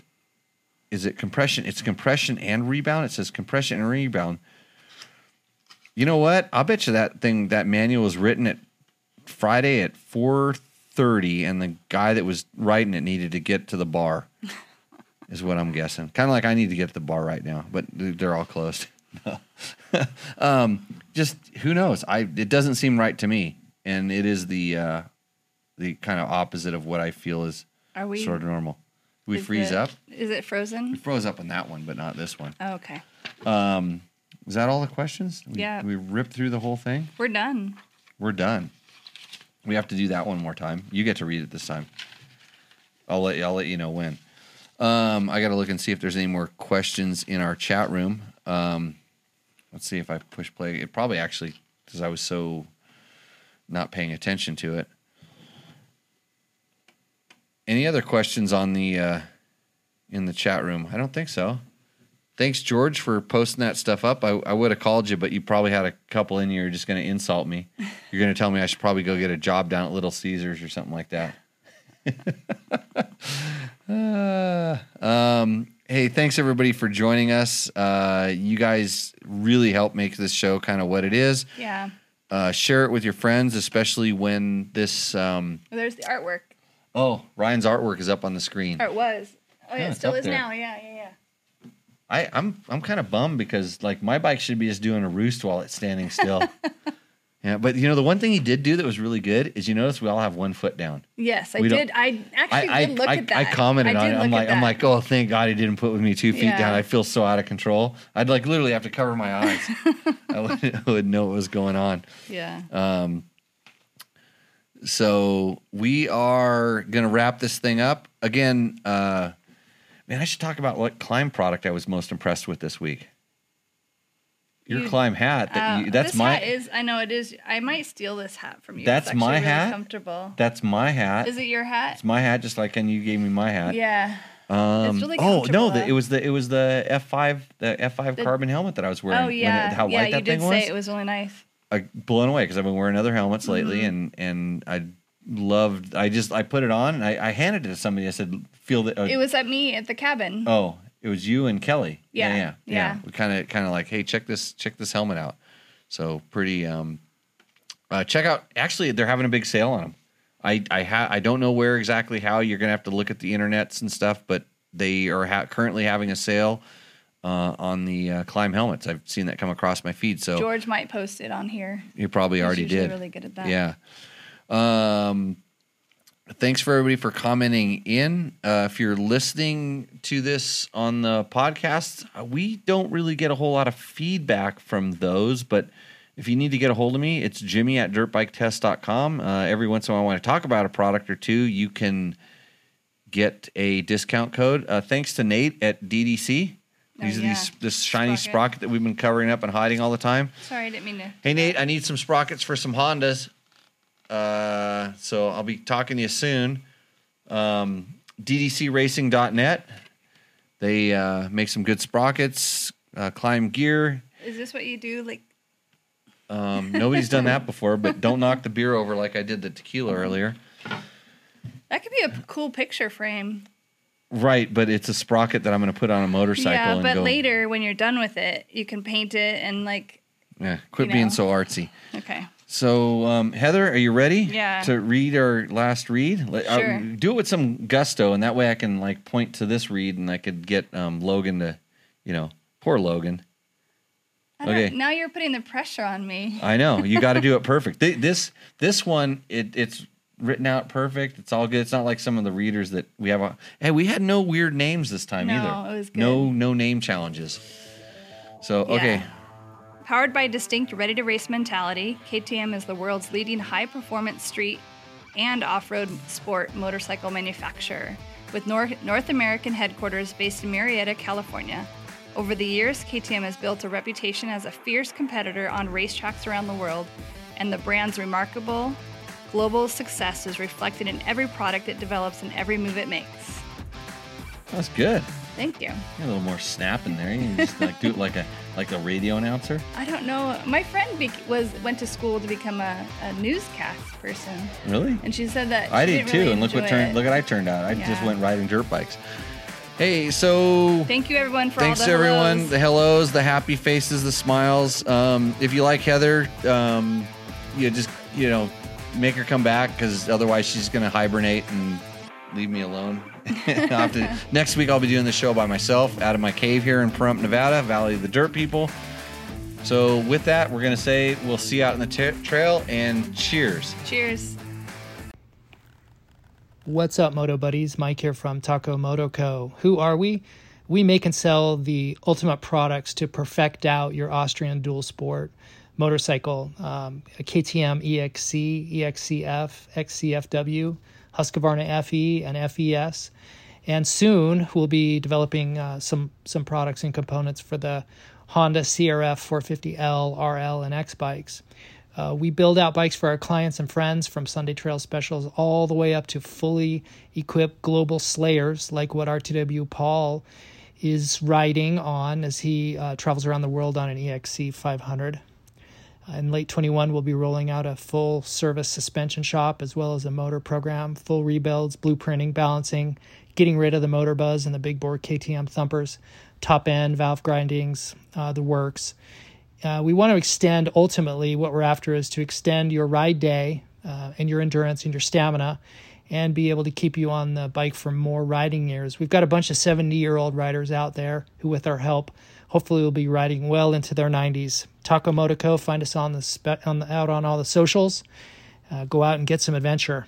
it compression? It's compression and rebound. It says compression and rebound. You know what? I'll bet you that manual was written at Friday at 4:30, and the guy that was writing it needed to get to the bar. Is what I'm guessing. Kind of like I need to get to the bar right now, but they're all closed. Just who knows? It doesn't seem right to me, and it is the kind of opposite of what I feel is sort of normal. We freeze up. Is it frozen? We froze up on that one, but not this one. Oh, okay. Is that all the questions? Yeah. We ripped through the whole thing. We're done. We have to do that one more time. You get to read it this time. I'll let you know when. I got to look and see if there's any more questions in our chat room. Let's see if I push play. It probably actually, because I was so not paying attention to it. Any other questions on the in the chat room? I don't think so. Thanks, George, for posting that stuff up. I would have called you, but you probably had a couple in you. You're just going to insult me. You're going to tell me I should probably go get a job down at Little Caesars or something like that. Hey, thanks everybody for joining us. You guys really help make this show kind of what it is. Yeah. Share it with your friends, especially when this. There's the artwork. Oh, Ryan's artwork is up on the screen. Or it was. Oh yeah, it still is now. Yeah. I'm kind of bummed because like my bike should be just doing a roost while it's standing still. Yeah, but you know the one thing he did do that was really good is you notice we all have one foot down. Yes, I did. I actually did look at that. I commented on it. I'm like, oh, thank God he didn't put me 2 feet down. I feel so out of control. I'd like literally have to cover my eyes. I would know what was going on. Yeah. So we are gonna wrap this thing up again. Man, I should talk about what climb product I was most impressed with this week. Your climb hat. That's my hat is. I know it is. I might steal this hat from you. That's my really hat. Comfortable. That's my hat. Is it your hat? It's my hat, just like and you gave me my hat. Yeah. It's really comfortable. Oh no! It was the F5 carbon helmet that I was wearing. Oh yeah. How light that thing was. You did say it was really nice. I blown away because I've been wearing other helmets lately, and I loved. I put it on and I handed it to somebody. I said, "Feel that." It was at me at the cabin. Oh. It was you and Kelly. Yeah. We kind of like, hey, check this helmet out. So pretty. Check out. Actually, they're having a big sale on them. I don't know where exactly how. You're going to have to look at the internets and stuff, but they are currently having a sale on the Climb helmets. I've seen that come across my feed. So George might post it on here. He probably already did. Really good at that. Yeah. Thanks for everybody for commenting in. If you're listening to this on the podcast, we don't really get a whole lot of feedback from those, but if you need to get a hold of me, it's jimmy@dirtbiketest.com. Every once in a while, I want to talk about a product or two. You can get a discount code. Thanks to Nate at DDC. These are this shiny sprocket that we've been covering up and hiding all the time. Sorry, I didn't mean to. Hey, Nate, I need some sprockets for some Hondas. So I'll be talking to you soon. DDCRacing.net. They make some good sprockets, Climb gear. Is this what you do? Like, nobody's done that before, but don't knock the beer over like I did the tequila earlier. That could be a cool picture frame. Right, but it's a sprocket that I'm going to put on a motorcycle. Yeah, but later when you're done with it, you can paint it and like... Yeah, quit being so artsy. Okay. So, Heather, are you ready to read our last read? Sure. Do it with some gusto, and that way I can like point to this read, and I could get Logan to, you know, poor Logan. Okay. Now you're putting the pressure on me. I know. You got to do it perfect. This one, it's written out perfect. It's all good. It's not like some of the readers that we have. Hey, we had no weird names this time either. No, it was good. No name challenges. So, okay. Powered by a distinct ready-to-race mentality, KTM is the world's leading high-performance street and off-road sport motorcycle manufacturer, with North American headquarters based in Murrieta, California. Over the years, KTM has built a reputation as a fierce competitor on racetracks around the world, and the brand's remarkable global success is reflected in every product it develops and every move it makes. That's good. Thank you. A little more snap in there. You can just like do it like a radio announcer. I don't know. My friend went to school to become a newscast person. Really? And she said that I did too. Really, and look what I turned out. I just went riding dirt bikes. Hey, so thank you everyone for all the hellos. Everyone, the hellos, the happy faces, the smiles. If you like Heather, make her come back, because otherwise she's gonna hibernate and leave me alone. Next week I'll be doing the show by myself out of my cave here in Pahrump, Nevada, Valley of the Dirt People. So with that, we're going to say we'll see you out in the trail, and cheers. Cheers. What's up, Moto Buddies? Mike here from Taco Moto Co. Who are we? We make and sell the ultimate products to perfect out your Austrian dual sport motorcycle, a KTM EXC, EXCF, XCFW, Husqvarna FE and FES, and soon we'll be developing some products and components for the Honda CRF 450L, RL, and X bikes. We build out bikes for our clients and friends, from Sunday trail specials all the way up to fully equipped global slayers like what RTW Paul is riding on as he travels around the world on an EXC 500. In late 2021, we'll be rolling out a full-service suspension shop as well as a motor program, full rebuilds, blueprinting, balancing, getting rid of the motor buzz and the big bore KTM thumpers, top end, valve grindings, the works. We want to extend, ultimately, what we're after is to extend your ride day and your endurance and your stamina, and be able to keep you on the bike for more riding years. We've got a bunch of 70-year-old riders out there who, with our help, hopefully will be riding well into their 90s. Taco Moto Co. Find us out on all the socials. Go out and get some adventure.